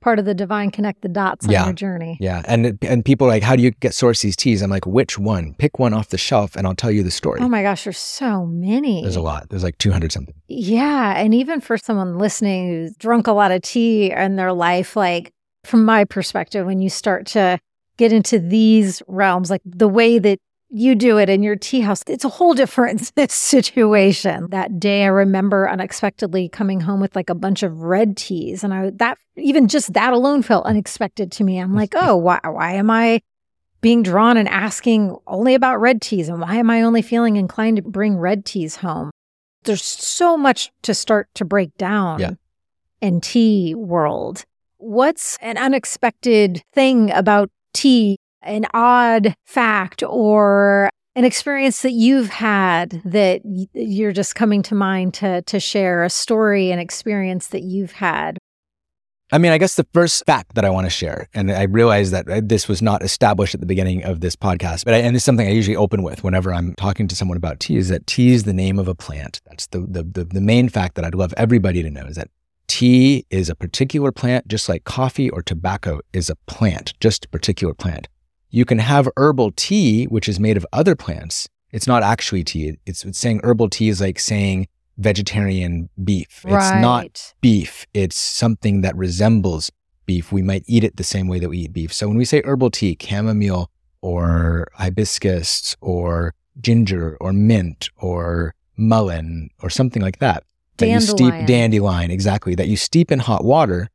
Part of the divine connect the dots on your journey. Yeah. And people are like, how do you source these teas? I'm like, which one? Pick one off the shelf and I'll tell you the story. Oh my gosh, there's so many. There's a lot. There's like 200 something. Yeah. And even for someone listening who's drunk a lot of tea in their life, like from my perspective, when you start to get into these realms, like the way that you do it in your tea house, it's a whole different situation. That day, I remember unexpectedly coming home with like a bunch of red teas, and even just that alone felt unexpected to me. I'm like, oh, why am I being drawn and asking only about red teas, and why am I only feeling inclined to bring red teas home? There's so much to start to break down in tea world. What's an unexpected thing about tea, an odd fact or an experience that you've had that you're just coming to mind to share, a story, an experience that you've had? I mean, I guess the first fact that I want to share, and I realize that this was not established at the beginning of this podcast, and it's something I usually open with whenever I'm talking to someone about tea, is that tea is the name of a plant. That's the main fact that I'd love everybody to know, is that Tea is a particular plant, just like coffee or tobacco is a plant, just a particular plant. You can have herbal tea, which is made of other plants. It's not actually tea. It's saying herbal tea is like saying vegetarian beef. Right. It's not beef. It's something that resembles beef. We might eat it the same way that we eat beef. So when we say herbal tea, chamomile or hibiscus or ginger or mint or mullein or something like that, dandelion, exactly, that you steep in hot water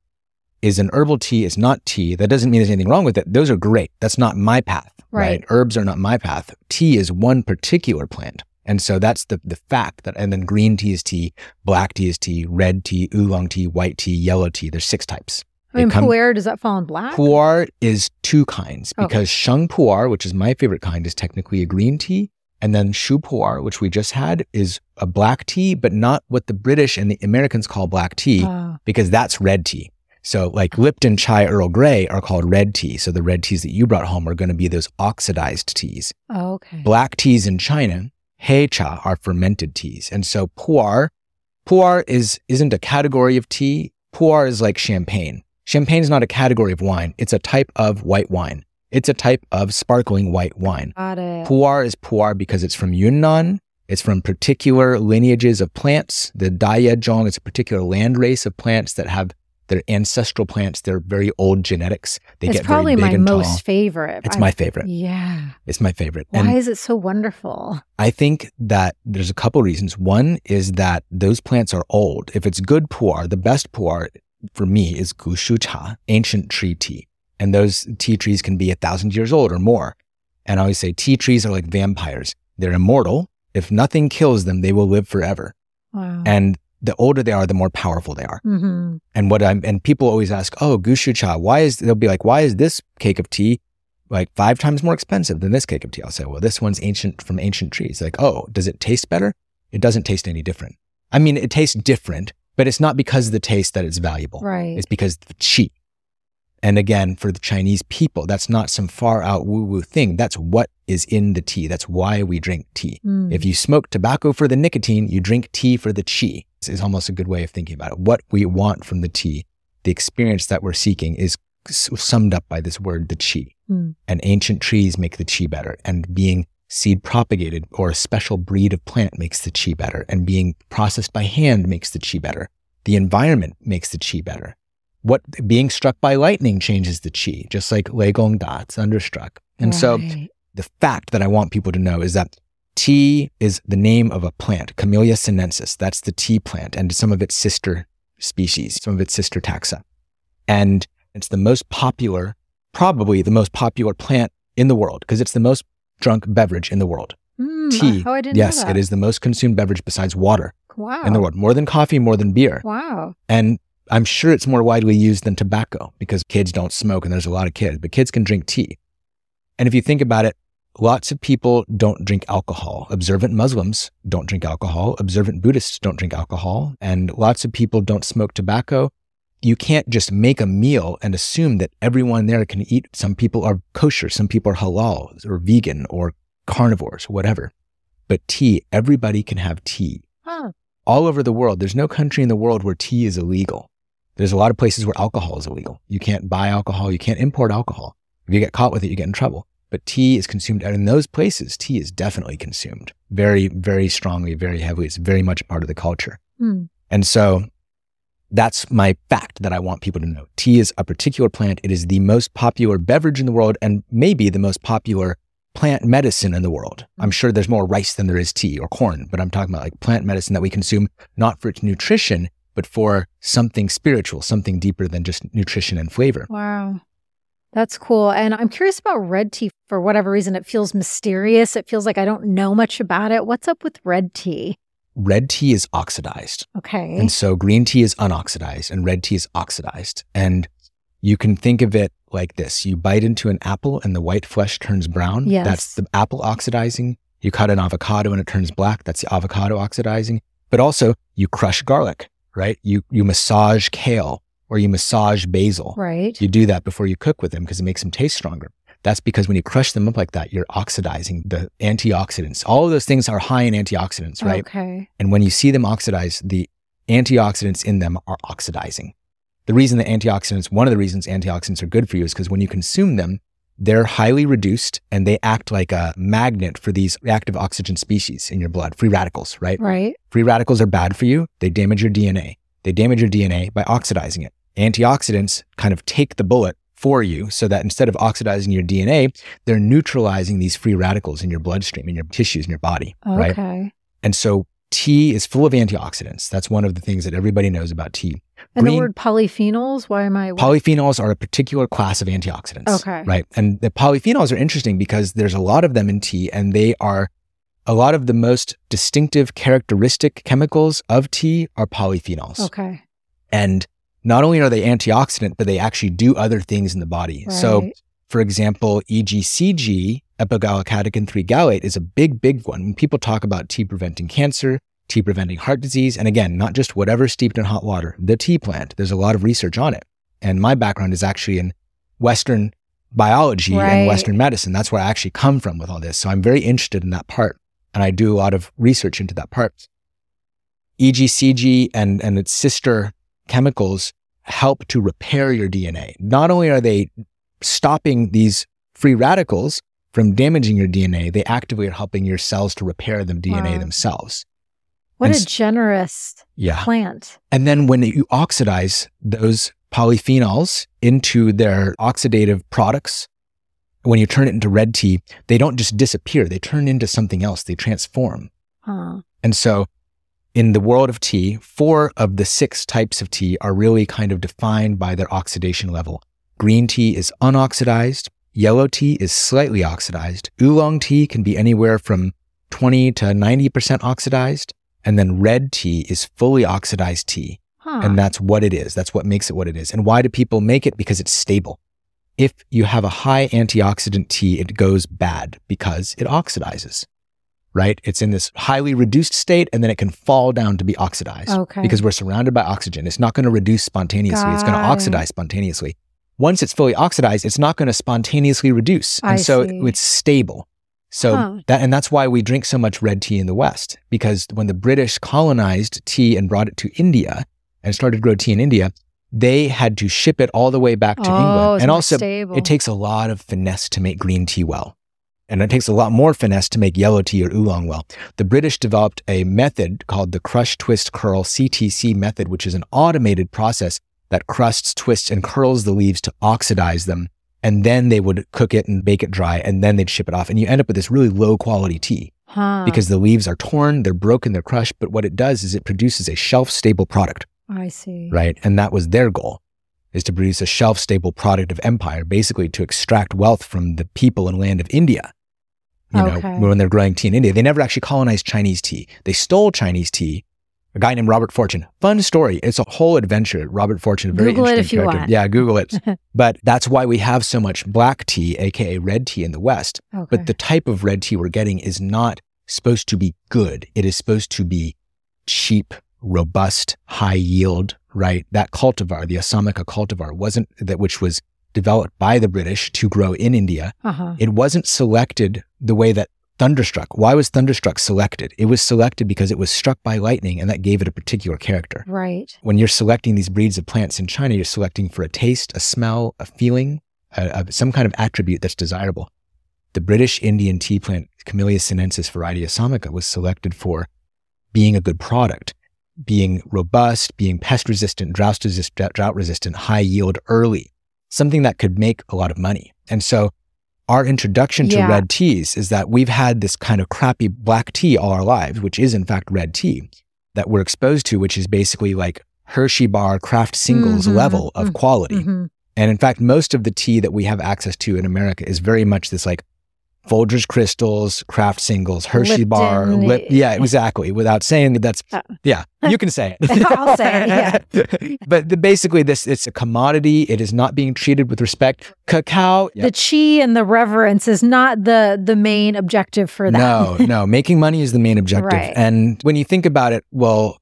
is an herbal tea. It's not tea. That doesn't mean there's anything wrong with it. Those are great. That's not my path, right? Herbs are not my path. Tea is one particular plant. And so that's the fact that, and then green tea is tea, black tea is tea, red tea, oolong tea, white tea, yellow tea. There's 6 types. I mean, Pu'er, does that fall in black? Pu'er is 2 kinds because Sheng Pu'er, which is my favorite kind, is technically a green tea. And then Shu Pu'er, which we just had, is a black tea, but not what the British and the Americans call black tea because that's red tea. So like Lipton, Chai, Earl Grey are called red tea. So the red teas that you brought home are going to be those oxidized teas. Oh, okay. Black teas in China, Hei Cha, are fermented teas. And so Pu'er isn't a category of tea. Pu'er is like champagne. Champagne is not a category of wine. It's a type of white wine. It's a type of sparkling white wine. Got it. Pu'er is Pu'er because it's from Yunnan. It's from particular lineages of plants. The Daiya Zhong is a particular land race of plants that have their ancestral plants, their very old genetics. They it's get probably very big my and most tall. Favorite. It's my favorite. Yeah. It's my favorite. Why is it so wonderful? I think that there's a couple reasons. One is that those plants are old. If it's good Pu'er, the best Pu'er for me is Gu Shu Cha, ancient tree tea. And those tea trees can be 1,000 years old or more. And I always say tea trees are like vampires. They're immortal. If nothing kills them, they will live forever. Wow. And the older they are, the more powerful they are. Mm-hmm. And people always ask, Gu Shu Cha, why is this cake of tea like 5 times more expensive than this cake of tea? I'll say, well, this one's from ancient trees. Like, does it taste better? It doesn't taste any different. I mean, it tastes different, but it's not because of the taste that it's valuable. Right. It's because of the qi. And again, for the Chinese people, that's not some far out woo-woo thing. That's what is in the tea. That's why we drink tea. Mm. If you smoke tobacco for the nicotine, you drink tea for the qi. This is almost a good way of thinking about it. What we want from the tea, the experience that we're seeking, is summed up by this word, the qi. Mm. And ancient trees make the qi better. And being seed propagated or a special breed of plant makes the qi better. And being processed by hand makes the qi better. The environment makes the qi better. What being struck by lightning changes the qi, just like Lei Gong Da, it's thunderstruck. And so the fact that I want people to know is that tea is the name of a plant, Camellia sinensis. That's the tea plant and some of its sister species, some of its sister taxa. And it's the most popular, probably the most popular plant in the world because it's the most drunk beverage in the world. Tea. Oh, I didn't know that. It is the most consumed beverage besides water in the world. More than coffee, more than beer. Wow. And I'm sure it's more widely used than tobacco because kids don't smoke and there's a lot of kids, but kids can drink tea. And if you think about it, lots of people don't drink alcohol. Observant Muslims don't drink alcohol. Observant Buddhists don't drink alcohol. And lots of people don't smoke tobacco. You can't just make a meal and assume that everyone there can eat. Some people are kosher. Some people are halal or vegan or carnivores, whatever. But tea, everybody can have tea. Huh. All over the world, there's no country in the world where tea is illegal. There's a lot of places where alcohol is illegal. You can't buy alcohol. You can't import alcohol. If you get caught with it, you get in trouble. But tea is consumed. And in those places, tea is definitely consumed very, very strongly, very heavily. It's very much a part of the culture. Mm. And so that's my fact that I want people to know. Tea is a particular plant. It is the most popular beverage in the world and maybe the most popular plant medicine in the world. I'm sure there's more rice than there is tea or corn, but I'm talking about like plant medicine that we consume not for its nutrition, but for something spiritual, something deeper than just nutrition and flavor. Wow. That's cool. And I'm curious about red tea. For whatever reason, it feels mysterious. It feels like I don't know much about it. What's up with red tea? Red tea is oxidized. Okay. And so green tea is unoxidized and red tea is oxidized. And you can think of it like this. You bite into an apple and the white flesh turns brown. Yes. That's the apple oxidizing. You cut an avocado and it turns black. That's the avocado oxidizing. But also you crush garlic. Right? You massage kale or you massage basil. Right. You do that before you cook with them because it makes them taste stronger. That's because when you crush them up like that, you're oxidizing the antioxidants. All of those things are high in antioxidants, right? Okay. And when you see them oxidize, the antioxidants in them are oxidizing. The reason that antioxidants, one of the reasons antioxidants are good for you is because when you consume them, they're highly reduced and they act like a magnet for these reactive oxygen species in your blood, free radicals, right? Right. Free radicals are bad for you. They damage your DNA. They damage your DNA by oxidizing it. Antioxidants kind of take the bullet for you so that instead of oxidizing your DNA, they're neutralizing these free radicals in your bloodstream, in your tissues, in your body, right? Okay. And so tea is full of antioxidants. That's one of the things that everybody knows about tea. And the word polyphenols, why am I... Polyphenols are a particular class of antioxidants. Okay. Right. And the polyphenols are interesting because there's a lot of them in tea, and they are, a lot of the most distinctive characteristic chemicals of tea are polyphenols. Okay. And not only are they antioxidant, but they actually do other things in the body. Right. So, for example, EGCG, epigallocatechin 3 gallate, is a big one. When people talk about tea preventing cancer, tea preventing heart disease, and again, not just whatever steeped in hot water, the tea plant, there's a lot of research on it. And my background is actually in Western biology and Western medicine. That's where I actually come from with all this. So I'm very interested in that part. And I do a lot of research into that part. EGCG and its sister chemicals help to repair your DNA. Not only are they stopping these free radicals from damaging your DNA, they actively are helping your cells to repair the DNA themselves. What a generous plant. And then when you oxidize those polyphenols into their oxidative products, when you turn it into red tea, they don't just disappear. They turn into something else. They transform. And so in the world of tea, 4 of the 6 types of tea are really kind of defined by their oxidation level. Green tea is unoxidized. Yellow tea is slightly oxidized. Oolong tea can be anywhere from 20 to 90% oxidized. And then red tea is fully oxidized tea. And that's what it is. That's what makes it what it is. And why do people make it? Because it's stable. If you have a high antioxidant tea, it goes bad because it oxidizes, right? It's in this highly reduced state, and then it can fall down to be oxidized because we're surrounded by oxygen. It's not going to reduce spontaneously. It's going to oxidize spontaneously. Once it's fully oxidized, it's not going to spontaneously reduce. And it's stable. So and that's why we drink so much red tea in the West, because when the British colonized tea and brought it to India and started to grow tea in India, they had to ship it all the way back to England. And also it takes a lot of finesse to make green tea well. And it takes a lot more finesse to make yellow tea or oolong well. The British developed a method called the crush, twist, curl, CTC method, which is an automated process that crusts, twists, and curls the leaves to oxidize them. And then they would cook it and bake it dry, and then they'd ship it off. And you end up with this really low quality tea because the leaves are torn, they're broken, they're crushed. But what it does is it produces a shelf-stable product. I see. Right? And that was their goal, is to produce a shelf-stable product of empire, basically to extract wealth from the people and land of India. You know, when they're growing tea in India, they never actually colonized Chinese tea. They stole Chinese tea. A guy named Robert Fortune. Fun story. It's a whole adventure. Robert Fortune, a very interesting character. Google it if you want. Yeah, Google it. But that's why we have so much black tea, aka red tea, in the West. Okay. But the type of red tea we're getting is not supposed to be good. It is supposed to be cheap, robust, high yield, right? That cultivar, the Assamika cultivar, wasn't that, which was developed by the British to grow in India. It wasn't selected the way that Thunderstruck. Why was Thunderstruck selected? It was selected because it was struck by lightning, and that gave it a particular character. Right. When you're selecting these breeds of plants in China, you're selecting for a taste, a smell, a feeling, some kind of attribute that's desirable. The British Indian tea plant, Camellia sinensis variety Assamika, was selected for being a good product, being robust, being pest resistant, drought resistant, high yield early, something that could make a lot of money. And so our introduction to red teas is that we've had this kind of crappy black tea all our lives, which is in fact red tea that we're exposed to, which is basically like Hershey bar, Kraft singles level of quality. And in fact, most of the tea that we have access to in America is very much this like Folgers crystals, Kraft singles, Hershey Lipton, bar. Yeah, exactly. Without saying that's, yeah, you can say it. I'll say it, yeah. But basically it's a commodity. It is not being treated with respect. Cacao. Yeah. The qi and the reverence is not the main objective for that. No. Making money is the main objective. Right. And when you think about it, well,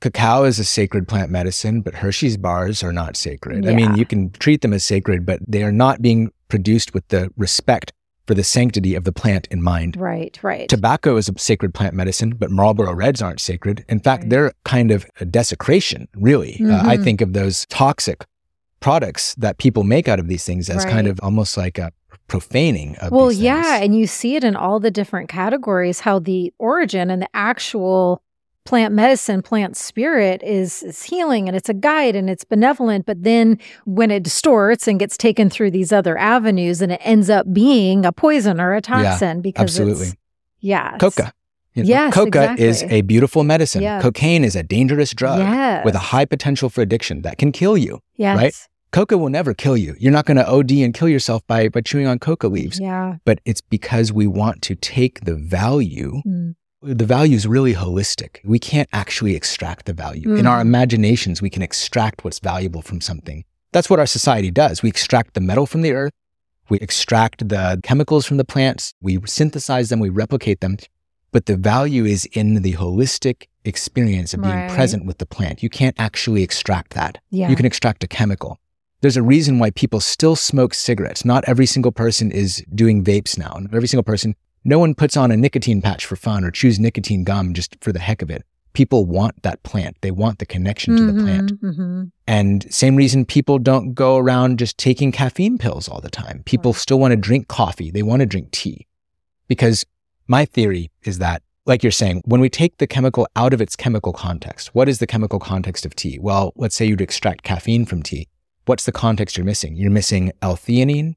cacao is a sacred plant medicine, but Hershey's bars are not sacred. Yeah. I mean, you can treat them as sacred, but they are not being produced with the respect for the sanctity of the plant in mind. Right, right. Tobacco is a sacred plant medicine, but Marlboro Reds aren't sacred. In fact, right. they're kind of a desecration, really. Mm-hmm. I think of those toxic products that people make out of these things as right. kind of almost like a profaning of these things. Yeah, and you see it in all the different categories, how the origin and the actual plant medicine, plant spirit is healing and it's a guide and it's benevolent. But then when it distorts and gets taken through these other avenues, and it ends up being a poison or a toxin because absolutely. It's Coca. Yes, Coca exactly. is a beautiful medicine. Yeah. Cocaine is a dangerous drug with a high potential for addiction that can kill you, right? Coca will never kill you. You're not going to OD and kill yourself by chewing on coca leaves. Yeah. But it's because we want to take the value. The value is really holistic. We can't actually extract the value. In our imaginations, we can extract what's valuable from something. That's what our society does. We extract the metal from the earth. We extract the chemicals from the plants. We synthesize them. We replicate them. But the value is in the holistic experience of being present with the plant. You can't actually extract that. Yeah. You can extract a chemical. There's a reason why people still smoke cigarettes. Not every single person is doing vapes now. Not every single person. No one puts on a nicotine patch for fun or chews nicotine gum just for the heck of it. People want that plant. They want the connection to the plant. And same reason people don't go around just taking caffeine pills all the time. People still want to drink coffee. They want to drink tea. Because my theory is that, like you're saying, when we take the chemical out of its chemical context, what is the chemical context of tea? Well, let's say you'd extract caffeine from tea. What's the context you're missing? You're missing L-theanine.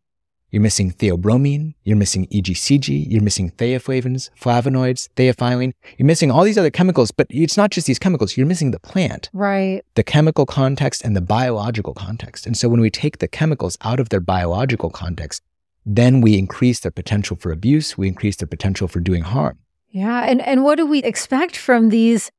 You're missing theobromine, you're missing EGCG, you're missing theaflavins, flavonoids, theophylline. You're missing all these other chemicals, but it's not just these chemicals. You're missing the plant, right? The chemical context and the biological context. And so when we take the chemicals out of their biological context, then we increase their potential for abuse. We increase their potential for doing harm. Yeah. And what do we expect from these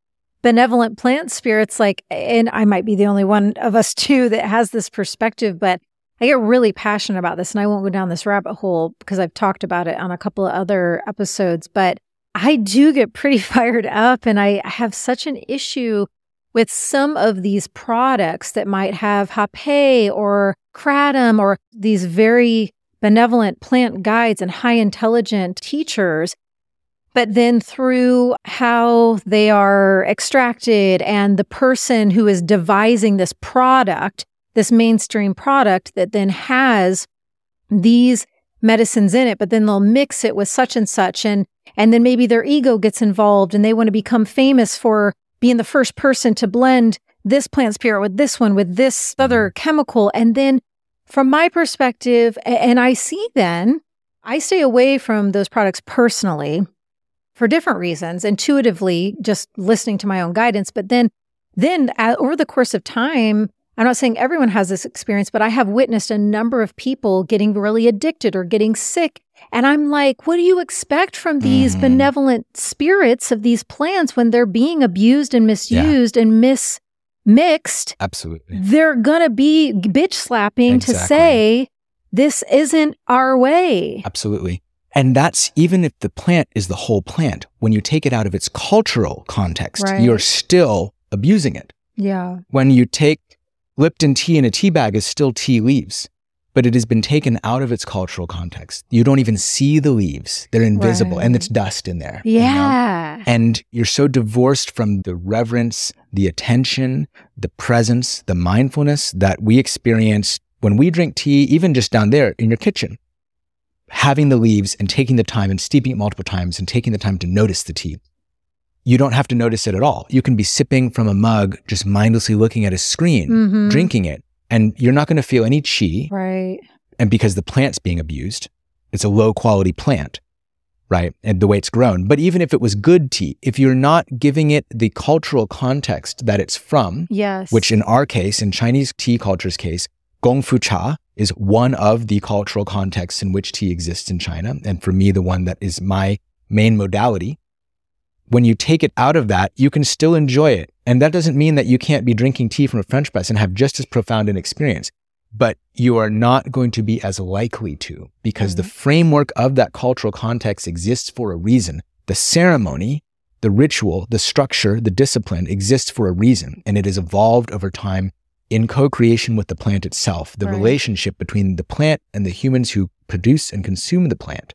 benevolent plant spirits? Like, and I might be the only one of us too that has this perspective, but I get really passionate about this, and I won't go down this rabbit hole because I've talked about it on a couple of other episodes, but I do get pretty fired up, and I have such an issue with some of these products that might have hapé or kratom or these very benevolent plant guides and high intelligent teachers, but then through how they are extracted and the person who is devising this product, this mainstream product that then has these medicines in it, but then they'll mix it with such and such. And then maybe their ego gets involved and they want to become famous for being the first person to blend this plant spirit with this one, with this other chemical. And then from my perspective, and I see then, I stay away from those products personally for different reasons, intuitively, just listening to my own guidance. But then over the course of time, I'm not saying everyone has this experience, but I have witnessed a number of people getting really addicted or getting sick. And I'm like, what do you expect from these benevolent spirits of these plants when they're being abused and misused and mismixed? Absolutely. They're going to be bitch slapping to say, this isn't our way. Absolutely. And that's even if the plant is the whole plant, when you take it out of its cultural context, you're still abusing it. Yeah. When you take Lipton tea in a tea bag is still tea leaves, but it has been taken out of its cultural context. You don't even see the leaves. They're invisible and it's dust in there. Yeah. You know? And you're so divorced from the reverence, the attention, the presence, the mindfulness that we experience when we drink tea, even just down there in your kitchen, having the leaves and taking the time and steeping it multiple times and taking the time to notice the tea. You don't have to notice it at all. You can be sipping from a mug, just mindlessly looking at a screen, drinking it, and you're not going to feel any qi. Right. And because the plant's being abused, it's a low quality plant, right? And the way it's grown. But even if it was good tea, if you're not giving it the cultural context that it's from, which in our case, in Chinese tea culture's case, Gong Fu Cha is one of the cultural contexts in which tea exists in China. And for me, the one that is my main modality. When you take it out of that, you can still enjoy it. And that doesn't mean that you can't be drinking tea from a French press and have just as profound an experience. But you are not going to be as likely to, because the framework of that cultural context exists for a reason. The ceremony, the ritual, the structure, the discipline exists for a reason. And it has evolved over time in co-creation with the plant itself, the relationship between the plant and the humans who produce and consume the plant.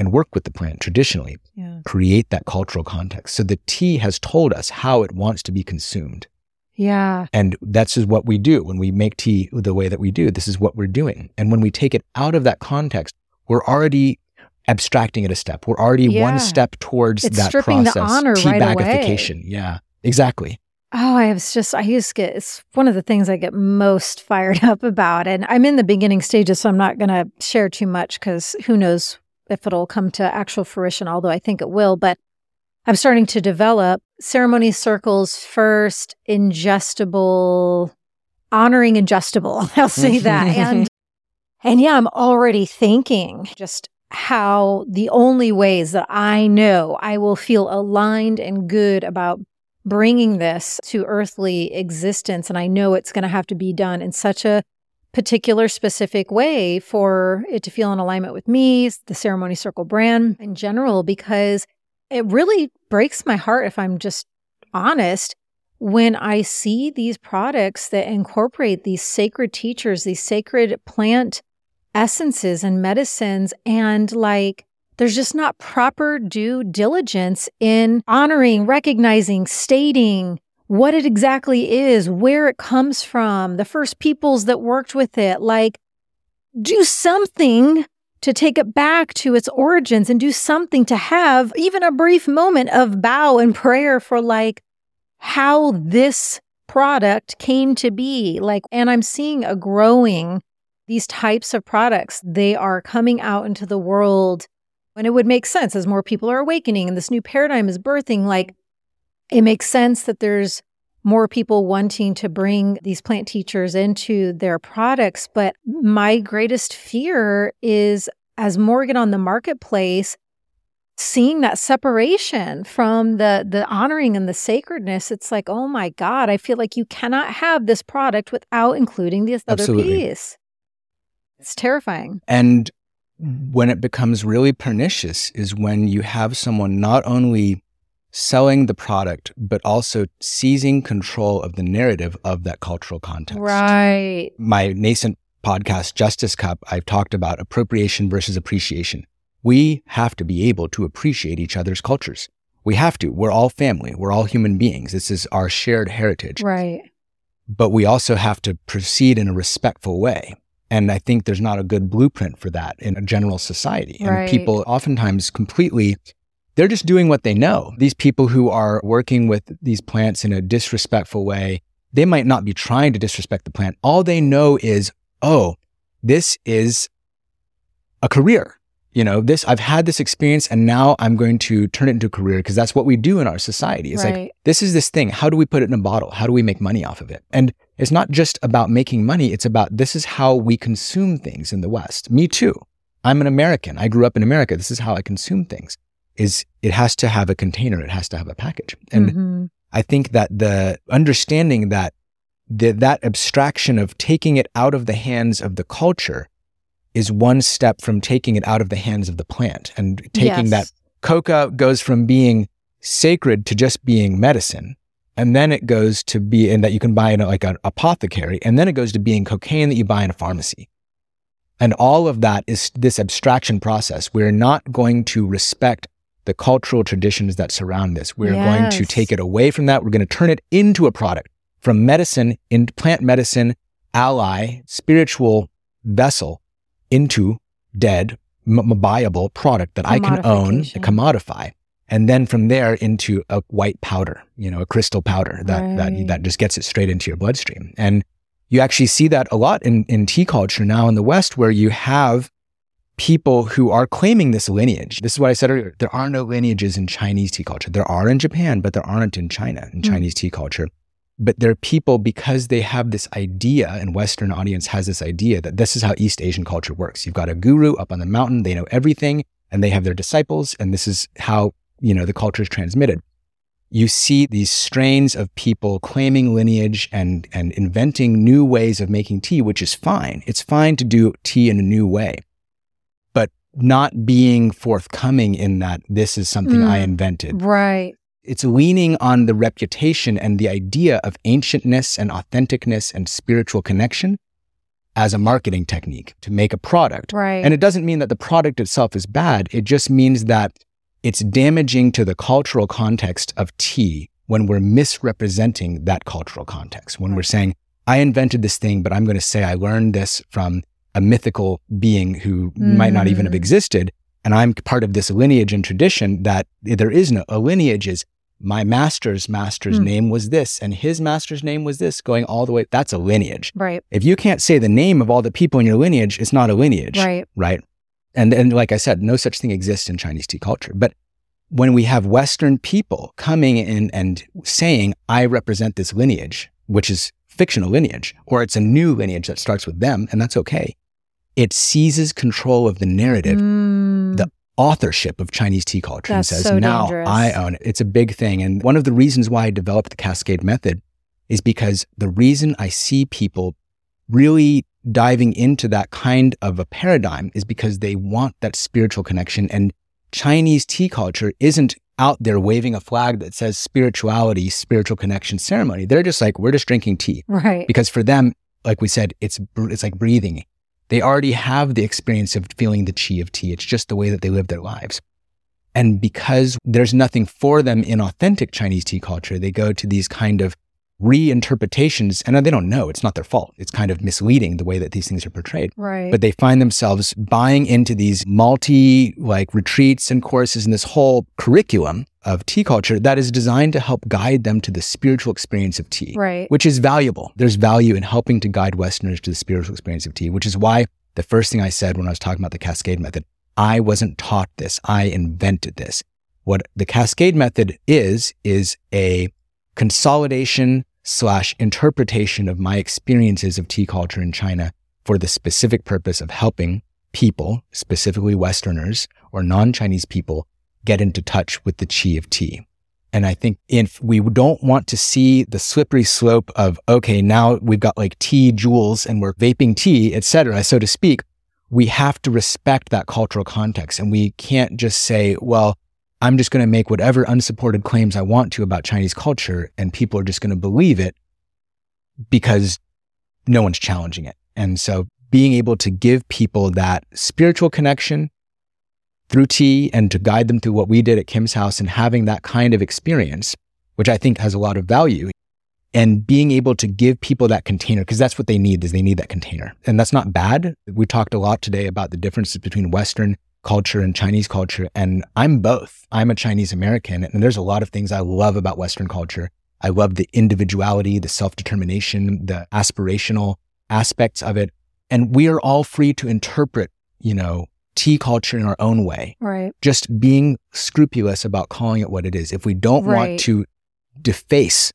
and work with the plant traditionally, create that cultural context. So the tea has told us how it wants to be consumed. Yeah. And that's just what we do. When we make tea the way that we do, this is what we're doing. And when we take it out of that context, we're already abstracting it a step. We're already one step towards that process. The honor tea right bagification. Away. Yeah, exactly. Oh, I just get, it's one of the things I get most fired up about. And I'm in the beginning stages, so I'm not going to share too much because who knows if it'll come to actual fruition, although I think it will. But I'm starting to develop Ceremony Circle's first ingestible, honoring ingestible. I'll say that. And yeah, I'm already thinking just how the only ways that I know I will feel aligned and good about bringing this to earthly existence, and I know it's going to have to be done in such a particular, specific way for it to feel in alignment with me, the Ceremony Circle brand in general, because it really breaks my heart, if I'm just honest, when I see these products that incorporate these sacred teachers, these sacred plant essences and medicines, and like, there's just not proper due diligence in honoring, recognizing, stating what it exactly is, where it comes from, the first peoples that worked with it. Like, do something to take it back to its origins and do something to have even a brief moment of bow and prayer for like how this product came to be. Like, and I'm seeing a growing, these types of products, they are coming out into the world. And it would make sense as more people are awakening and this new paradigm is birthing, like it makes sense that there's more people wanting to bring these plant teachers into their products. But my greatest fear is as more get on the marketplace, seeing that separation from the honoring and the sacredness, it's like, oh my God, I feel like you cannot have this product without including this other piece. It's terrifying. And when it becomes really pernicious is when you have someone not only selling the product, but also seizing control of the narrative of that cultural context. Right. My nascent podcast, Justice Cup, I've talked about appropriation versus appreciation. We have to be able to appreciate each other's cultures. We have to. We're all family. We're all human beings. This is our shared heritage. Right. But we also have to proceed in a respectful way. And I think there's not a good blueprint for that in a general society. And people oftentimes completely, they're just doing what they know. These people who are working with these plants in a disrespectful way, they might not be trying to disrespect the plant. All they know is, oh, this is a career. You know, this, I've had this experience and now I'm going to turn it into a career because that's what we do in our society. It's like, this is this thing. How do we put it in a bottle? How do we make money off of it? And it's not just about making money. It's about this is how we consume things in the West. Me too. I'm an American. I grew up in America. This is how I consume things. Is it has to have a container. It has to have a package. And I think that the understanding that that abstraction of taking it out of the hands of the culture is one step from taking it out of the hands of the plant and taking that. Coca goes from being sacred to just being medicine. And then it goes to be in that you can buy in like an apothecary. And then it goes to being cocaine that you buy in a pharmacy. And all of that is this abstraction process. We're not going to respect the cultural traditions that surround this. We're going to take it away from that. We're going to turn it into a product from medicine, in plant medicine, ally, spiritual vessel, into dead, viable product that I can own, commodify, and then from there into a white powder, you know, a crystal powder that that just gets it straight into your bloodstream. And you actually see that a lot in tea culture now in the West, where you have people who are claiming this lineage. This is what I said earlier. There are no lineages in Chinese tea culture. There are in Japan, but there aren't in China, in Chinese tea culture. But there are people, because they have this idea, and Western audience has this idea that this is how East Asian culture works. You've got a guru up on the mountain, they know everything, and they have their disciples, and this is how, you know, the culture is transmitted. You see these strains of people claiming lineage and inventing new ways of making tea, which is fine. It's fine to do tea in a new way, but not being forthcoming in that this is something I invented. Right. It's leaning on the reputation and the idea of ancientness and authenticness and spiritual connection as a marketing technique to make a product. Right. And it doesn't mean that the product itself is bad. It just means that it's damaging to the cultural context of tea when we're misrepresenting that cultural context. When we're saying, I invented this thing, but I'm going to say I learned this from a mythical being who might not even have existed. And I'm part of this lineage and tradition that there is no, a lineage is my master's name was this, and his master's name was this, going all the way. That's a lineage. Right. If you can't say the name of all the people in your lineage, it's not a lineage. Right. Right. And like I said, no such thing exists in Chinese tea culture. But when we have Western people coming in and saying, I represent this lineage, which is fictional lineage, or it's a new lineage that starts with them, and that's okay. It seizes control of the narrative, the authorship of Chinese tea culture, and says, so now dangerous. I own it. It's a big thing. And one of the reasons why I developed the Cascade Method is because the reason I see people really diving into that kind of a paradigm is because they want that spiritual connection. And Chinese tea culture isn't out there waving a flag that says spirituality, spiritual connection ceremony. They're just like, we're just drinking tea. Right. Because for them, like we said, it's like breathing. They already have the experience of feeling the qi of tea. It's just the way that they live their lives. And because there's nothing for them in authentic Chinese tea culture, they go to these kind of reinterpretations, and they don't know. It's not their fault. It's kind of misleading the way that these things are portrayed. Right. But they find themselves buying into these retreats and courses and this whole curriculum of tea culture that is designed to help guide them to the spiritual experience of tea, right, which is valuable. There's value in helping to guide Westerners to the spiritual experience of tea, which is why the first thing I said when I was talking about the Cascade Method, I wasn't taught this. I invented this. What the Cascade Method is a consolidation / interpretation of my experiences of tea culture in China for the specific purpose of helping people, specifically Westerners or non-Chinese people, get into touch with the qi of tea. And I think if we don't want to see the slippery slope of, okay, now we've got tea jewels and we're vaping tea, etc., so to speak, we have to respect that cultural context. And we can't just say, well, I'm just going to make whatever unsupported claims I want to about Chinese culture, and people are just going to believe it because no one's challenging it. And so being able to give people that spiritual connection through tea and to guide them through what we did at Kim's house and having that kind of experience, which I think has a lot of value, and being able to give people that container, because that's what they need, is they need that container. And that's not bad. We talked a lot today about the differences between Western culture and Chinese culture. And I'm both. I'm a Chinese American, and there's a lot of things I love about Western culture. I love the individuality, the self-determination, the aspirational aspects of it. And we are all free to interpret, tea culture in our own way. Right. Just being scrupulous about calling it what it is. If we don't want to deface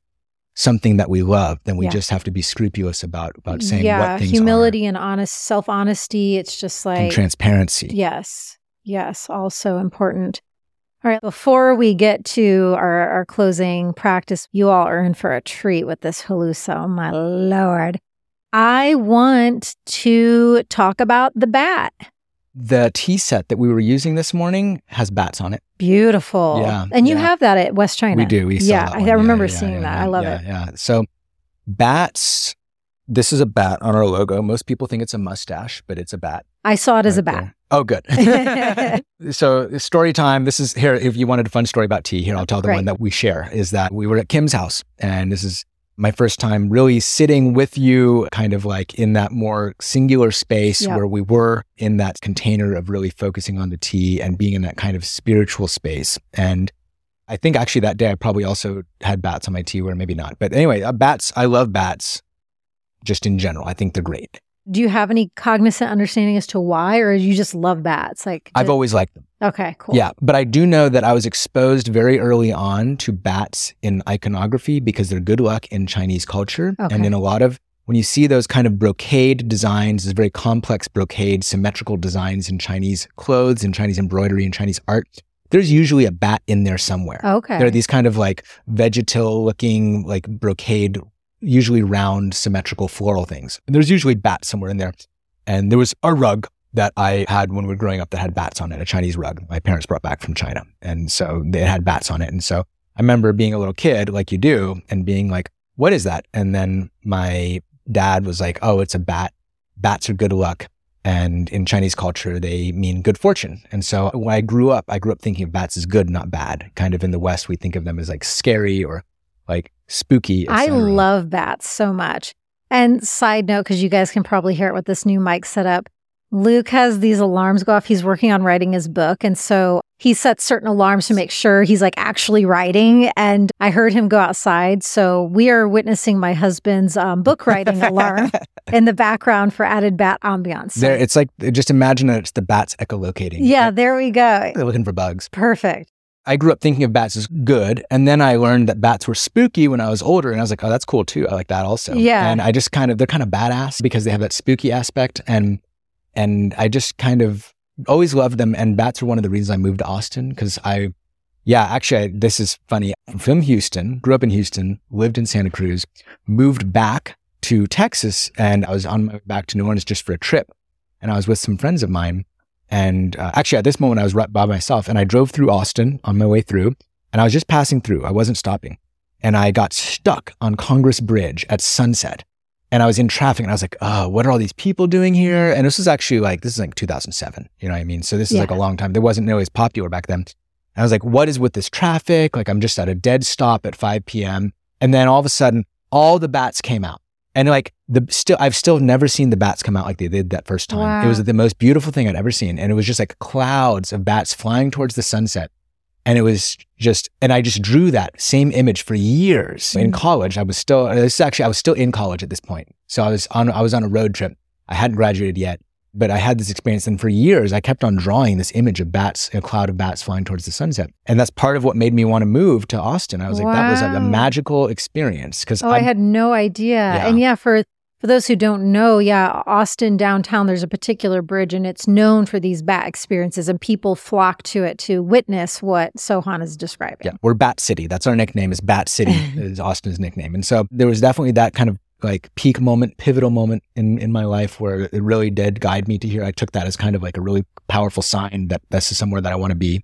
something that we love, then we just have to be scrupulous about saying what things are. Yeah, humility and self-honesty. It's just and transparency. Yes. Yes. Also important. All right. Before we get to our closing practice, you all are in for a treat with this Halusa. Oh, my Lord. I want to talk about the bat. The tea set that we were using this morning has bats on it. Beautiful. Yeah. And you have that at West China. We do. We saw that one. I remember seeing that. I love it. Yeah. So bats, this is a bat on our logo. Most people think it's a mustache, but it's a bat. I saw it as a bat. There. Oh, good. So story time. This is here. If you wanted a fun story about tea, here, I'll tell the one that we share is that we were at Kim's house, and this is my first time really sitting with you kind of in that more singular space where we were in that container of really focusing on the tea and being in that kind of spiritual space. And I think actually that day I probably also had bats on my tea, or maybe not. But anyway, bats, I love bats just in general. I think they're great. Do you have any cognizant understanding as to why, or you just love bats? I've always liked them. Okay, cool. Yeah, but I do know that I was exposed very early on to bats in iconography because they're good luck in Chinese culture. Okay. And in a lot of, when you see those kind of brocade designs, these very complex brocade, symmetrical designs in Chinese clothes, in Chinese embroidery, in Chinese art, there's usually a bat in there somewhere. Okay. There are these kind of vegetal looking, brocade, usually round, symmetrical, floral things. And there's usually bats somewhere in there. And there was a rug that I had when we were growing up that had bats on it, a Chinese rug my parents brought back from China. And so they had bats on it. And so I remember being a little kid, like you do, and being like, what is that? And then my dad was like, oh, it's a bat. bats are good luck. And in Chinese culture, they mean good fortune. And so when I grew up thinking of bats as good, not bad. Kind of in the West, we think of them as like scary or like spooky. I love bats so much. And side note, because you guys can probably hear it with this new mic setup, Luke has these alarms go off. He's working on writing his book. And so he sets certain alarms to make sure he's like actually writing. And I heard him go outside. So we are witnessing my husband's book writing alarm in the background for added bat ambiance. There, it's like, just imagine that it's the bats echolocating. Yeah, like, there we go. They're looking for bugs. Perfect. I grew up thinking of bats as good. And then I learned that bats were spooky when I was older. And I was like, oh, that's cool too. I like that also. Yeah. And I just they're kind of badass because they have that spooky aspect. And I just kind of always loved them. And bats were one of the reasons I moved to Austin because this is funny. I'm from Houston, grew up in Houston, lived in Santa Cruz, moved back to Texas. And I was on my way back to New Orleans just for a trip. And I was with some friends of mine. And actually at this moment I was right by myself and I drove through Austin on my way through and I was just passing through. I wasn't stopping. And I got stuck on Congress Bridge at sunset. And I was in traffic and I was like, oh, what are all these people doing here? And this was actually this is 2007, you know what I mean? So this is like a long time. There wasn't nearly as popular back then. And I was like, what is with this traffic? Like I'm just at a dead stop at 5 p.m. And then all of a sudden, all the bats came out. And I've still never seen the bats come out like they did that first time. Wow. It was the most beautiful thing I'd ever seen. And it was just like clouds of bats flying towards the sunset. And it was just, and I just drew that same image for years in college. I was still in college at this point. So I was on a road trip. I hadn't graduated yet, but I had this experience. And for years, I kept on drawing this image of bats, a cloud of bats flying towards the sunset. And that's part of what made me want to move to Austin. I was like, that was a magical experience. I had no idea. Yeah. And for those who don't know, Austin downtown, there's a particular bridge and it's known for these bat experiences and people flock to it to witness what So-Han is describing. Yeah, we're Bat City. That's our nickname is Bat City is Austin's nickname. And so there was definitely that kind of peak moment, pivotal moment in my life where it really did guide me to here. I took that as kind of like a really powerful sign that this is somewhere that I want to be.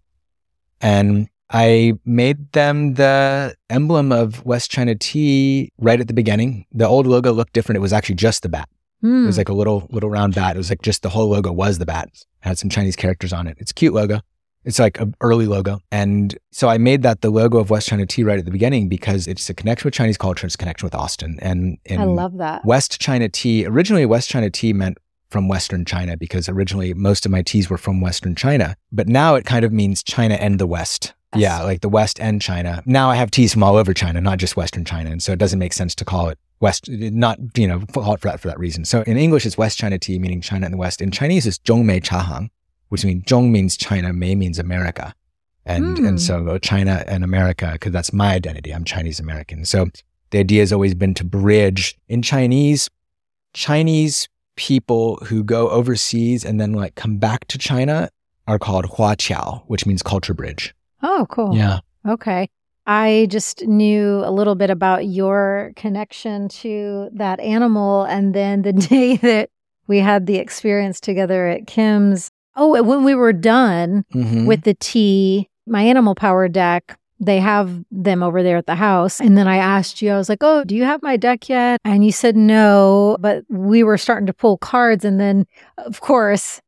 And I made them the emblem of West China Tea right at the beginning. The old logo looked different. It was actually just the bat. It was like a little round bat. It was like just the whole logo was the bat. It had some Chinese characters on it. It's a cute logo. It's like an early logo. And so I made that the logo of West China Tea right at the beginning because it's a connection with Chinese culture. It's a connection with Austin. And I love that. West China Tea, originally West China Tea meant from Western China because originally most of my teas were from Western China. But now it kind of means China and the West. Yeah, like the West and China. Now I have teas from all over China, not just Western China. And so it doesn't make sense to call it West, for that reason. So in English, it's West China Tea, meaning China and the West. In Chinese, it's Zhongmei Chahang, which means Zhong means China, Mei means America. And so China and America, because that's my identity. I'm Chinese American. So the idea has always been to bridge. In Chinese people who go overseas and then come back to China are called Hua Qiao, which means culture bridge. Oh, cool. Yeah. Okay. I just knew a little bit about your connection to that animal. And then the day that we had the experience together at Kim's, when we were done with the tea, my animal power deck, they have them over there at the house. And then I asked you, I was like, oh, do you have my deck yet? And you said no, but we were starting to pull cards. And then, of course.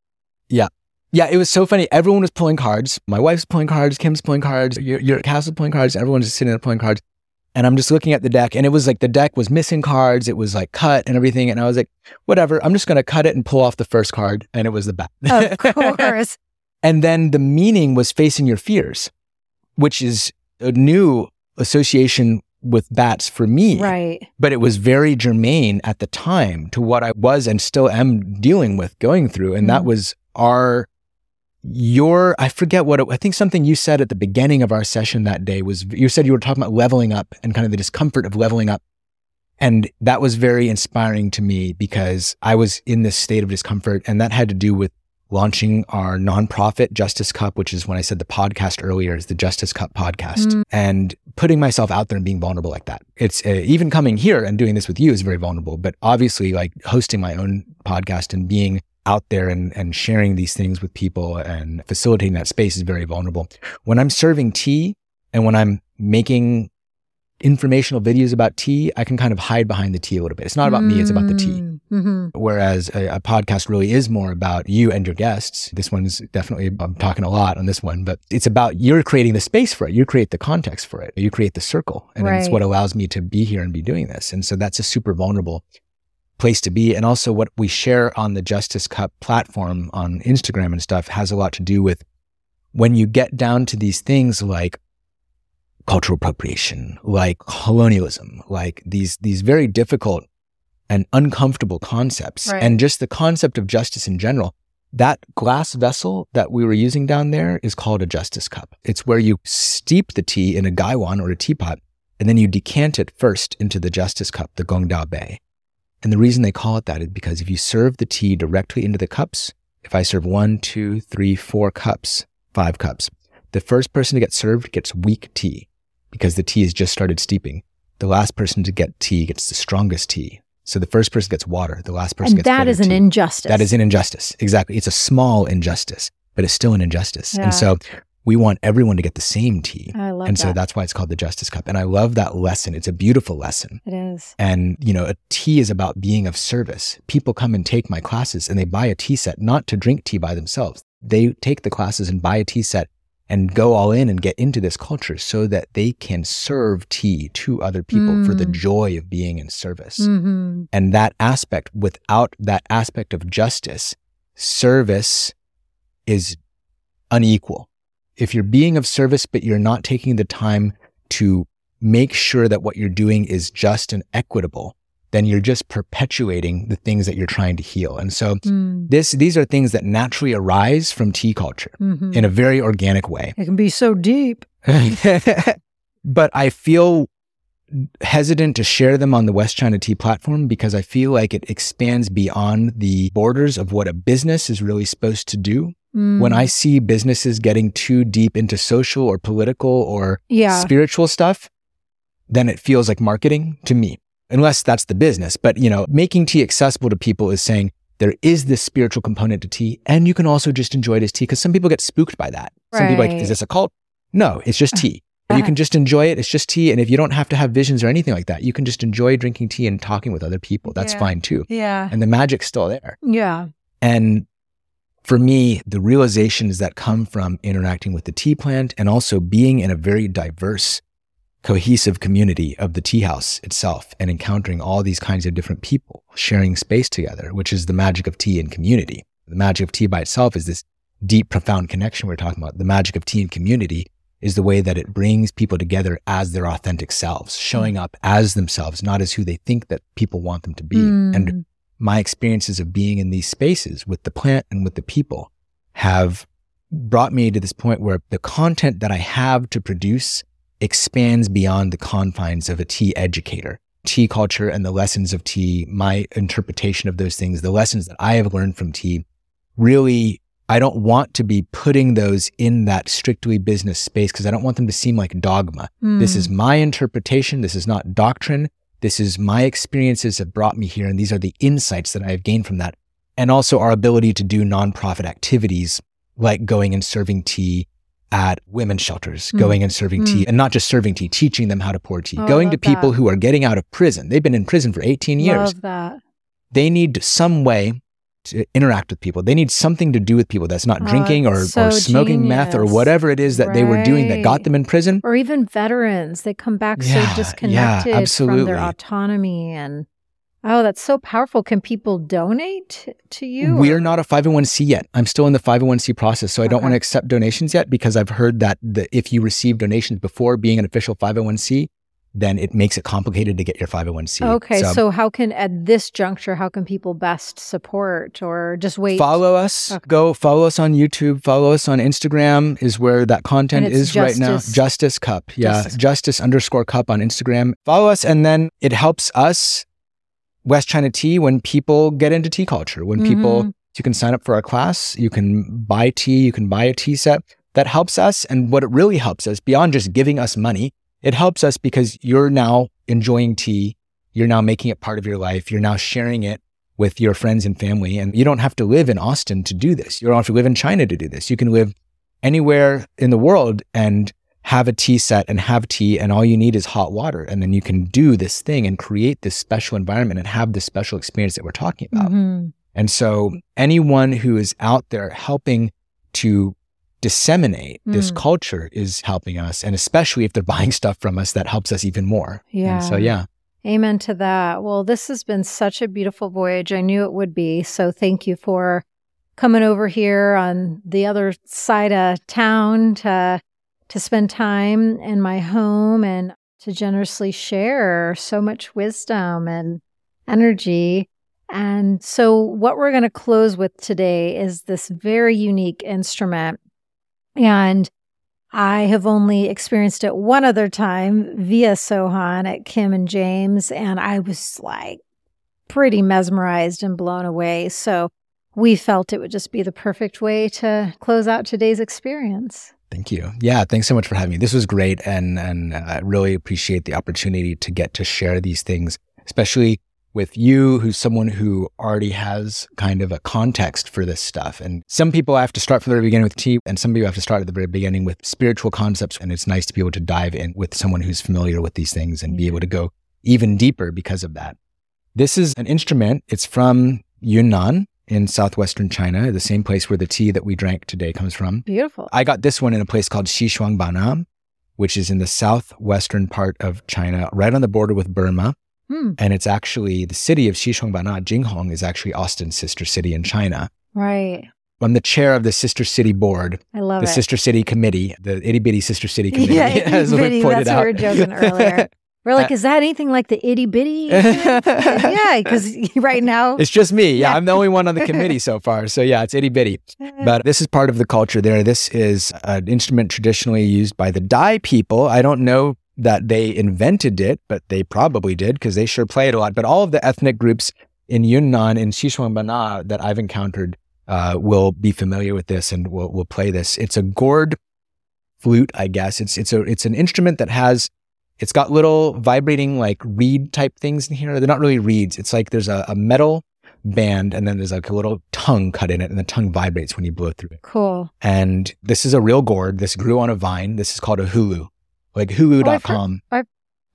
Yeah. Yeah, it was so funny. Everyone was pulling cards. My wife's pulling cards, Kim's pulling cards, your castle's pulling cards. Everyone's just sitting there pulling cards. And I'm just looking at the deck. And it was the deck was missing cards. It was cut and everything. And I was like, whatever, I'm just going to cut it and pull off the first card. And it was the bat. Of course. And then the meaning was facing your fears, which is a new association with bats for me. Right. But it was very germane at the time to what I was and still am dealing with, going through. And that was I forget I think something you said at the beginning of our session that day was, you said you were talking about leveling up and kind of the discomfort of leveling up. And that was very inspiring to me because I was in this state of discomfort and that had to do with launching our nonprofit Justice Cup, which is when I said the podcast earlier is the Justice Cup podcast and putting myself out there and being vulnerable like that. It's even coming here and doing this with you is very vulnerable, but obviously hosting my own podcast and being out there and sharing these things with people and facilitating that space is very vulnerable. When I'm serving tea and when I'm making informational videos about tea, I can kind of hide behind the tea a little bit. It's not about me, it's about the tea. Mm-hmm. Whereas a podcast really is more about you and your guests. This one's definitely, I'm talking a lot on this one, but it's about you're creating the space for it. You create the context for it. You create the circle. And it's what allows me to be here and be doing this. And so that's a super vulnerable place to be. And also what we share on the Justice Cup platform on Instagram and stuff has a lot to do with when you get down to these things like cultural appropriation, like colonialism, like these very difficult and uncomfortable concepts. Right. And just the concept of justice in general, that glass vessel that we were using down there is called a justice cup. It's where you steep the tea in a gaiwan or a teapot, and then you decant it first into the justice cup, the gongda bei. And the reason they call it that is because if you serve the tea directly into the cups, if I serve 5 cups, the first person to get served gets weak tea because the tea has just started steeping. The last person to get tea gets the strongest tea. So the first person gets water, the last person gets better tea. And that is an injustice. That is an injustice. Exactly. It's a small injustice, but it's still an injustice. Yeah. And so we want everyone to get the same tea. I love that. And so that's why it's called the Justice Cup. And I love that lesson. It's a beautiful lesson. It is. And, you know, a tea is about being of service. People come and take my classes and they buy a tea set, not to drink tea by themselves. They take the classes and buy a tea set and go all in and get into this culture so that they can serve tea to other people for the joy of being in service. Mm-hmm. And that aspect, without that aspect of justice, service is unequal. If you're being of service, but you're not taking the time to make sure that what you're doing is just and equitable, then you're just perpetuating the things that you're trying to heal. And so these are things that naturally arise from tea culture in a very organic way. It can be so deep. But I feel hesitant to share them on the West China Tea platform because I feel like it expands beyond the borders of what a business is really supposed to do. When I see businesses getting too deep into social or political or spiritual stuff, then it feels like marketing to me. Unless that's the business. But, you know, making tea accessible to people is saying there is this spiritual component to tea and you can also just enjoy it as tea because some people get spooked by that. Right. Some people are like, is this a cult? No, it's just tea. You can just enjoy it. It's just tea. And if you don't have to have visions or anything like that, you can just enjoy drinking tea and talking with other people. That's fine too. Yeah. And the magic's still there. Yeah. And for me, the realizations that come from interacting with the tea plant and also being in a very diverse cohesive community of the tea house itself and encountering all these kinds of different people sharing space together, which is the magic of tea and community. The magic of tea by itself is this deep, profound connection we're talking about. The magic of tea and community is the way that it brings people together as their authentic selves, showing up as themselves, not as who they think that people want them to be. And my experiences of being in these spaces with the plant and with the people have brought me to this point where the content that I have to produce expands beyond the confines of a tea educator. Tea culture and the lessons of tea, my interpretation of those things, the lessons that I have learned from tea, really, I don't want to be putting those in that strictly business space because I don't want them to seem like dogma. This is my interpretation. This is not doctrine. This is my experiences that brought me here. And these are the insights that I have gained from that. And also our ability to do nonprofit activities like going and serving tea at women's shelters, going and serving tea, and not just serving tea, teaching them how to pour tea, going to people who are getting out of prison. They've been in prison for 18 years. Love that. They need some way to interact with people. They need something to do with people that's not drinking or smoking meth or whatever it is that they were doing that got them in prison. Or even veterans. They come back so disconnected from their autonomy and... Oh, that's so powerful. Can people donate to you? We're not a 501c yet. I'm still in the 501c process, so I don't want to accept donations yet because I've heard that if you receive donations before being an official 501c, then it makes it complicated to get your 501c. Okay, so how can, at this juncture, how can people best support or just wait? Follow us. Okay. Go follow us on YouTube. Follow us on Instagram is where that content is right now. Justice Cup. Yeah, Justice_Cup on Instagram. Follow us, and then it helps us West China Tea when people get into tea culture, when people, you can sign up for our class, you can buy tea, you can buy a tea set. That helps us. And what it really helps us beyond just giving us money, it helps us because you're now enjoying tea. You're now making it part of your life. You're now sharing it with your friends and family. And you don't have to live in Austin to do this. You don't have to live in China to do this. You can live anywhere in the world and have a tea set and have tea, and all you need is hot water. And then you can do this thing and create this special environment and have this special experience that we're talking about. Mm-hmm. And so anyone who is out there helping to disseminate this culture is helping us. And especially if they're buying stuff from us, that helps us even more. Yeah. And so, yeah. Amen to that. Well, this has been such a beautiful voyage. I knew it would be. So thank you for coming over here on the other side of town to spend time in my home and to generously share so much wisdom and energy. And so what we're going to close with today is this very unique instrument. And I have only experienced it one other time via So-Han at Kim and James. And I was like pretty mesmerized and blown away. So we felt it would just be the perfect way to close out today's experience. Thank you. Yeah, thanks so much for having me. This was great, and I really appreciate the opportunity to get to share these things, especially with you, who's someone who already has kind of a context for this stuff. And some people have to start from the very beginning with tea, and some people have to start at the very beginning with spiritual concepts. And it's nice to be able to dive in with someone who's familiar with these things and be able to go even deeper because of that. This is an instrument. It's from Yunnan in southwestern China, the same place where the tea that we drank today comes from. Beautiful. I got this one in a place called Xishuangbanna, which is in the southwestern part of China, right on the border with Burma. And it's actually the city of Xishuangbanna, Jinghong, is actually Austin's sister city in China. Right. I'm the chair of the Sister City Board. I love the it. The Sister City Committee, the itty bitty Sister City Committee. Yeah, as bitty, we pointed that's out. What we were joking earlier. We're like, is that anything like the itty bitty? Yeah, because right now it's just me. Yeah, I'm the only one on the committee so far. So yeah, it's itty bitty. But this is part of the culture there. This is an instrument traditionally used by the Dai people. I don't know that they invented it, but they probably did because they sure play it a lot. But all of the ethnic groups in Yunnan and Xishuangbanna that I've encountered will be familiar with this and will play this. It's a gourd flute, I guess. It's an instrument that has. It's got little vibrating like reed type things in here. They're not really reeds. It's like there's a metal band and then there's like a little tongue cut in it and the tongue vibrates when you blow through it. Cool. And this is a real gourd. This grew on a vine. This is called a hulu, like hulu.com.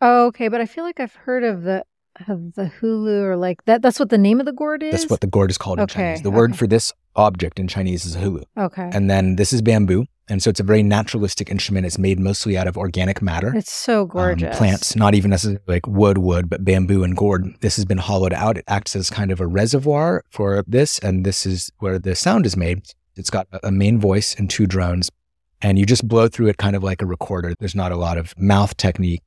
Okay. But I feel like I've heard of the hulu or like that. That's what the name of the gourd is? That's what the gourd is called in Chinese. The word for this object in Chinese is a hulu. Okay. And then this is bamboo. And so it's a very naturalistic instrument. It's made mostly out of organic matter. It's so gorgeous. Plants, not even necessarily like wood, but bamboo and gourd. This has been hollowed out. It acts as kind of a reservoir for this. And this is where the sound is made. It's got a main voice and two drones. And you just blow through it kind of like a recorder. There's not a lot of mouth technique.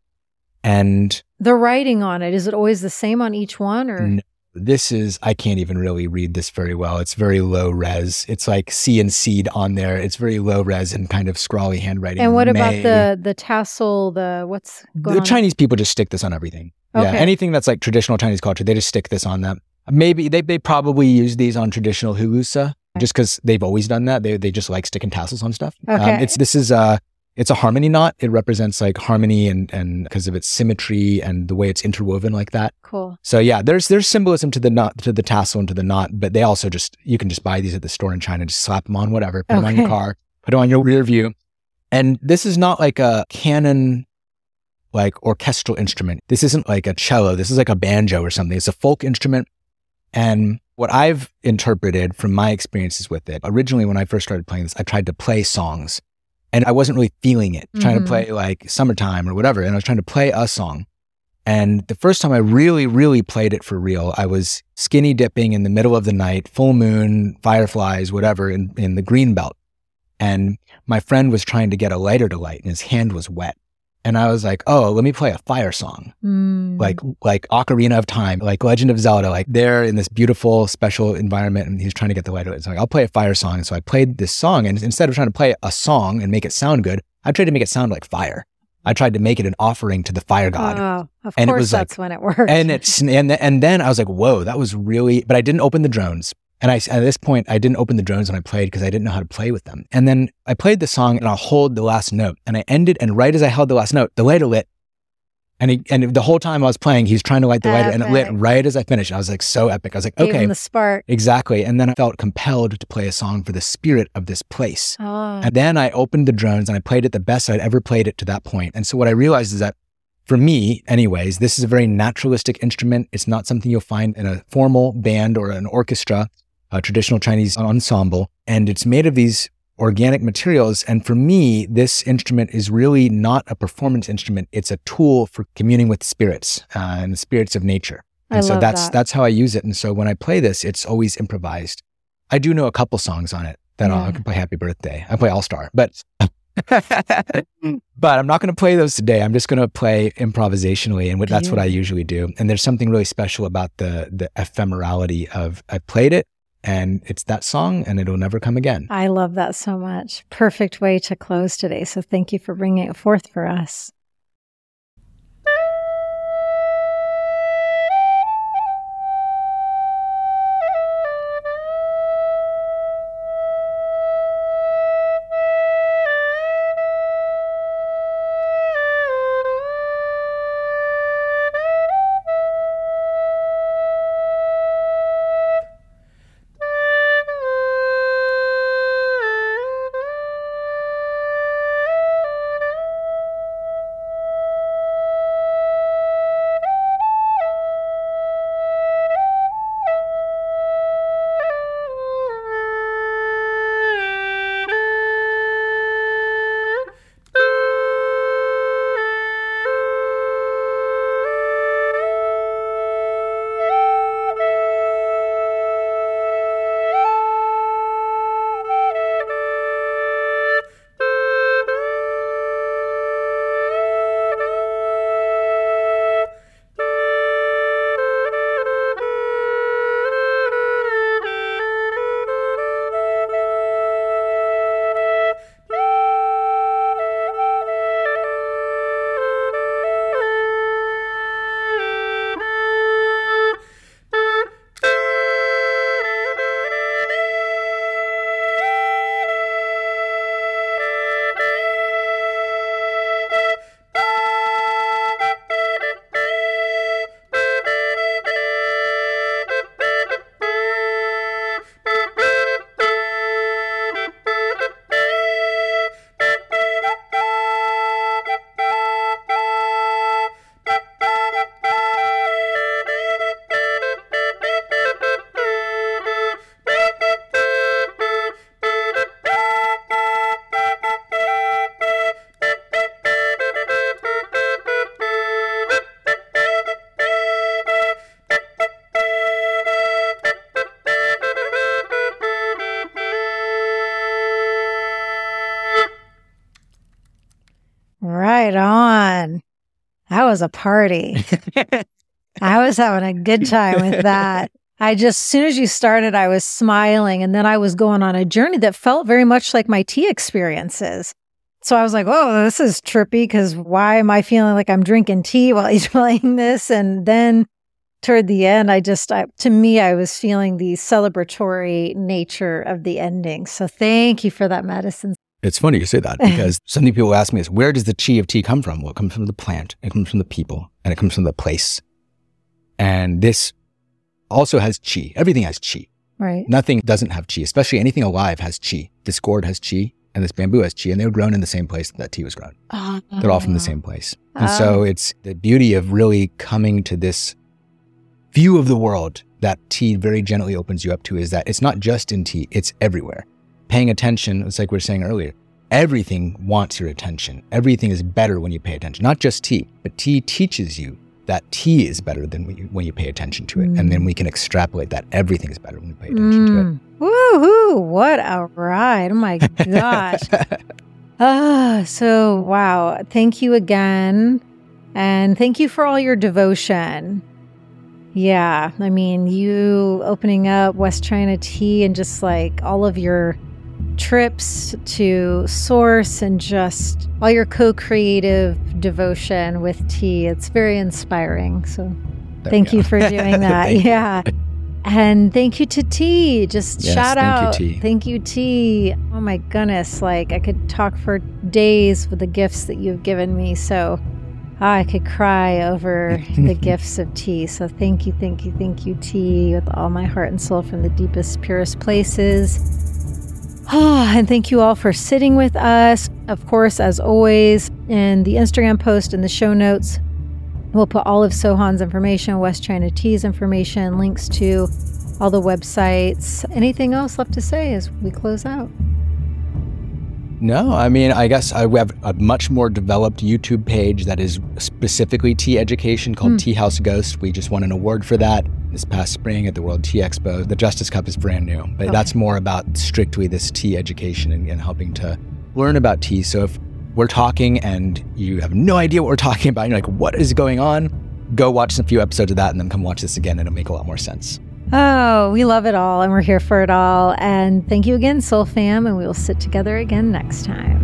And the writing on it, is it always the same on each one? Or? No. This is, I can't even really read this very well. It's very low res. It's like C and seed on there. It's very low res and kind of scrawly handwriting. And what about the tassel, what's going on? The Chinese people just stick this on everything. Okay. Yeah, anything that's like traditional Chinese culture, they just stick this on them. Maybe they probably use these on traditional hulusa just because they've always done that. They just like sticking tassels on stuff. Okay. It's a harmony knot. It represents like harmony and because of its symmetry and the way it's interwoven like that. Cool. So yeah, there's symbolism to the knot, to the tassel and to the knot, but they also you can just buy these at the store in China, just slap them on whatever, put them on your car, put it on your rear view. And this is not like a canon, like orchestral instrument. This isn't like a cello. This is like a banjo or something. It's a folk instrument. And what I've interpreted from my experiences with it, originally when I first started playing this, I tried to play songs. And I wasn't really feeling it, trying to play like Summertime or whatever. And I was trying to play a song. And the first time I really, really played it for real, I was skinny dipping in the middle of the night, full moon, fireflies, whatever, in the green belt. And my friend was trying to get a lighter to light and his hand was wet. And I was like, oh, let me play a fire song, like Ocarina of Time, like Legend of Zelda, like they're in this beautiful, special environment. And he's trying to get the light out. It's like, I'll play a fire song. And so I played this song. And instead of trying to play a song and make it sound good, I tried to make it sound like fire. I tried to make it an offering to the fire god. Oh, of course that's when it worked. And then I was like, whoa, that was really, but I didn't open the drones. And at this point, I didn't open the drones when I played because I didn't know how to play with them. And then I played the song and I'll hold the last note. And I ended, and right as I held the last note, the lighter lit. And the whole time I was playing, he was trying to light the lighter, and it lit right as I finished. I was like, so epic. I was like, okay. Even the spark. Exactly. And then I felt compelled to play a song for the spirit of this place. Oh. And then I opened the drones and I played it the best I'd ever played it to that point. And so what I realized is that for me, anyways, this is a very naturalistic instrument. It's not something you'll find in a formal band or an orchestra, a traditional Chinese ensemble. And it's made of these organic materials. And for me, this instrument is really not a performance instrument. It's a tool for communing with spirits and the spirits of nature. And so that's how I use it. And so when I play this, it's always improvised. I do know a couple songs on it that I can play Happy Birthday. I play All Star, but but I'm not going to play those today. I'm just going to play improvisationally. And that's what I usually do. And there's something really special about the ephemerality of I played it. And it's that song, and it'll never come again. I love that so much. Perfect way to close today. So thank you for bringing it forth for us. Was a party. I was having a good time with that. As soon as you started, I was smiling, and then I was going on a journey that felt very much like my tea experiences. So I was like, oh, this is trippy, because why am I feeling like I'm drinking tea while he's playing this? And then toward the end, I was feeling the celebratory nature of the ending. So thank you for that medicine. It's funny you say that, because something people ask me is, where does the qi of tea come from? Well, it comes from the plant, it comes from the people, and it comes from the place. And this also has qi. Everything has qi. Right. Nothing doesn't have qi, especially anything alive has qi. This gourd has qi, and this bamboo has qi, and they were grown in the same place that tea was grown. They're all from the same place. And so it's the beauty of really coming to this view of the world that tea very gently opens you up to, is that it's not just in tea, it's everywhere. Paying attention, it's like we were saying earlier, everything wants your attention. Everything is better when you pay attention. Not just tea, but tea teaches you that tea is better than when you pay attention to it. And then we can extrapolate that everything is better when we pay attention to it. Woohoo! What a ride. Oh my gosh. So wow. Thank you again. And thank you for all your devotion. Yeah. I mean, you opening up West China Tea and just like all of your trips to source and just all your co-creative devotion with tea. It's very inspiring. So thank you for doing that. Yeah. And thank you to tea. Just shout out. Thank you, tea. Thank you, tea. Oh my goodness. Like I could talk for days with the gifts that you've given me. So I could cry over the gifts of tea. So thank you, thank you, thank you, tea, with all my heart and soul from the deepest, purest places. Oh, and thank you all for sitting with us. Of course, as always, in the Instagram post and the show notes, we'll put all of So-Han's information, West China Tea's information, links to all the websites. Anything else left to say as we close out? No, I mean, I guess I have a much more developed YouTube page that is specifically tea education called Tea House Ghost. We just won an award for that this past spring at the World Tea Expo. The Justice Cup is brand new, but that's more about strictly this tea education and helping to learn about tea. So if we're talking and you have no idea what we're talking about, and you're like, what is going on? Go watch a few episodes of that and then come watch this again. It'll make a lot more sense. Oh, we love it all, and we're here for it all. And thank you again, Soul Fam, and we will sit together again next time.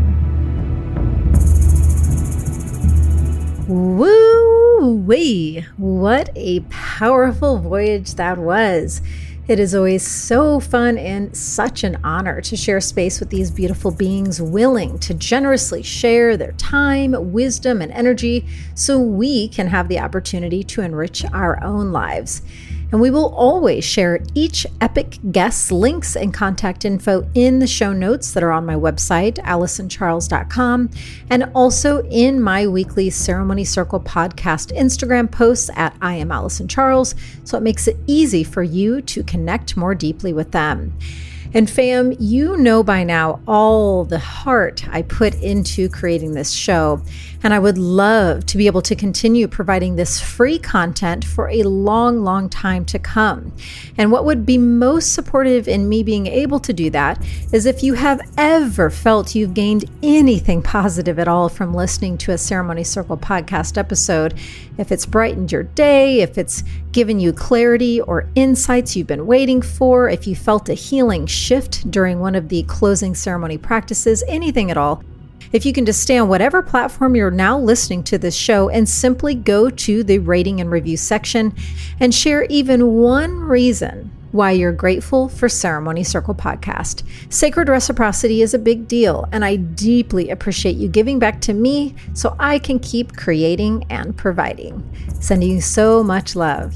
Woo-wee! What a powerful voyage that was. It is always so fun and such an honor to share space with these beautiful beings willing to generously share their time, wisdom, and energy so we can have the opportunity to enrich our own lives. And we will always share each epic guest's links and contact info in the show notes that are on my website, AllisonCharles.com, and also in my weekly Ceremony Circle podcast Instagram posts at I Am Allison Charles, so it makes it easy for you to connect more deeply with them. And fam, you know by now all the heart I put into creating this show, and I would love to be able to continue providing this free content for a long, long time to come. And what would be most supportive in me being able to do that is if you have ever felt you've gained anything positive at all from listening to a Ceremony Circle podcast episode, if it's brightened your day, if it's given you clarity or insights you've been waiting for, if you felt a healing shift during one of the closing ceremony practices, anything at all. If you can just stay on whatever platform you're now listening to this show and simply go to the rating and review section and share even one reason why you're grateful for Ceremony Circle Podcast. Sacred reciprocity is a big deal, and I deeply appreciate you giving back to me so I can keep creating and providing. Sending you so much love.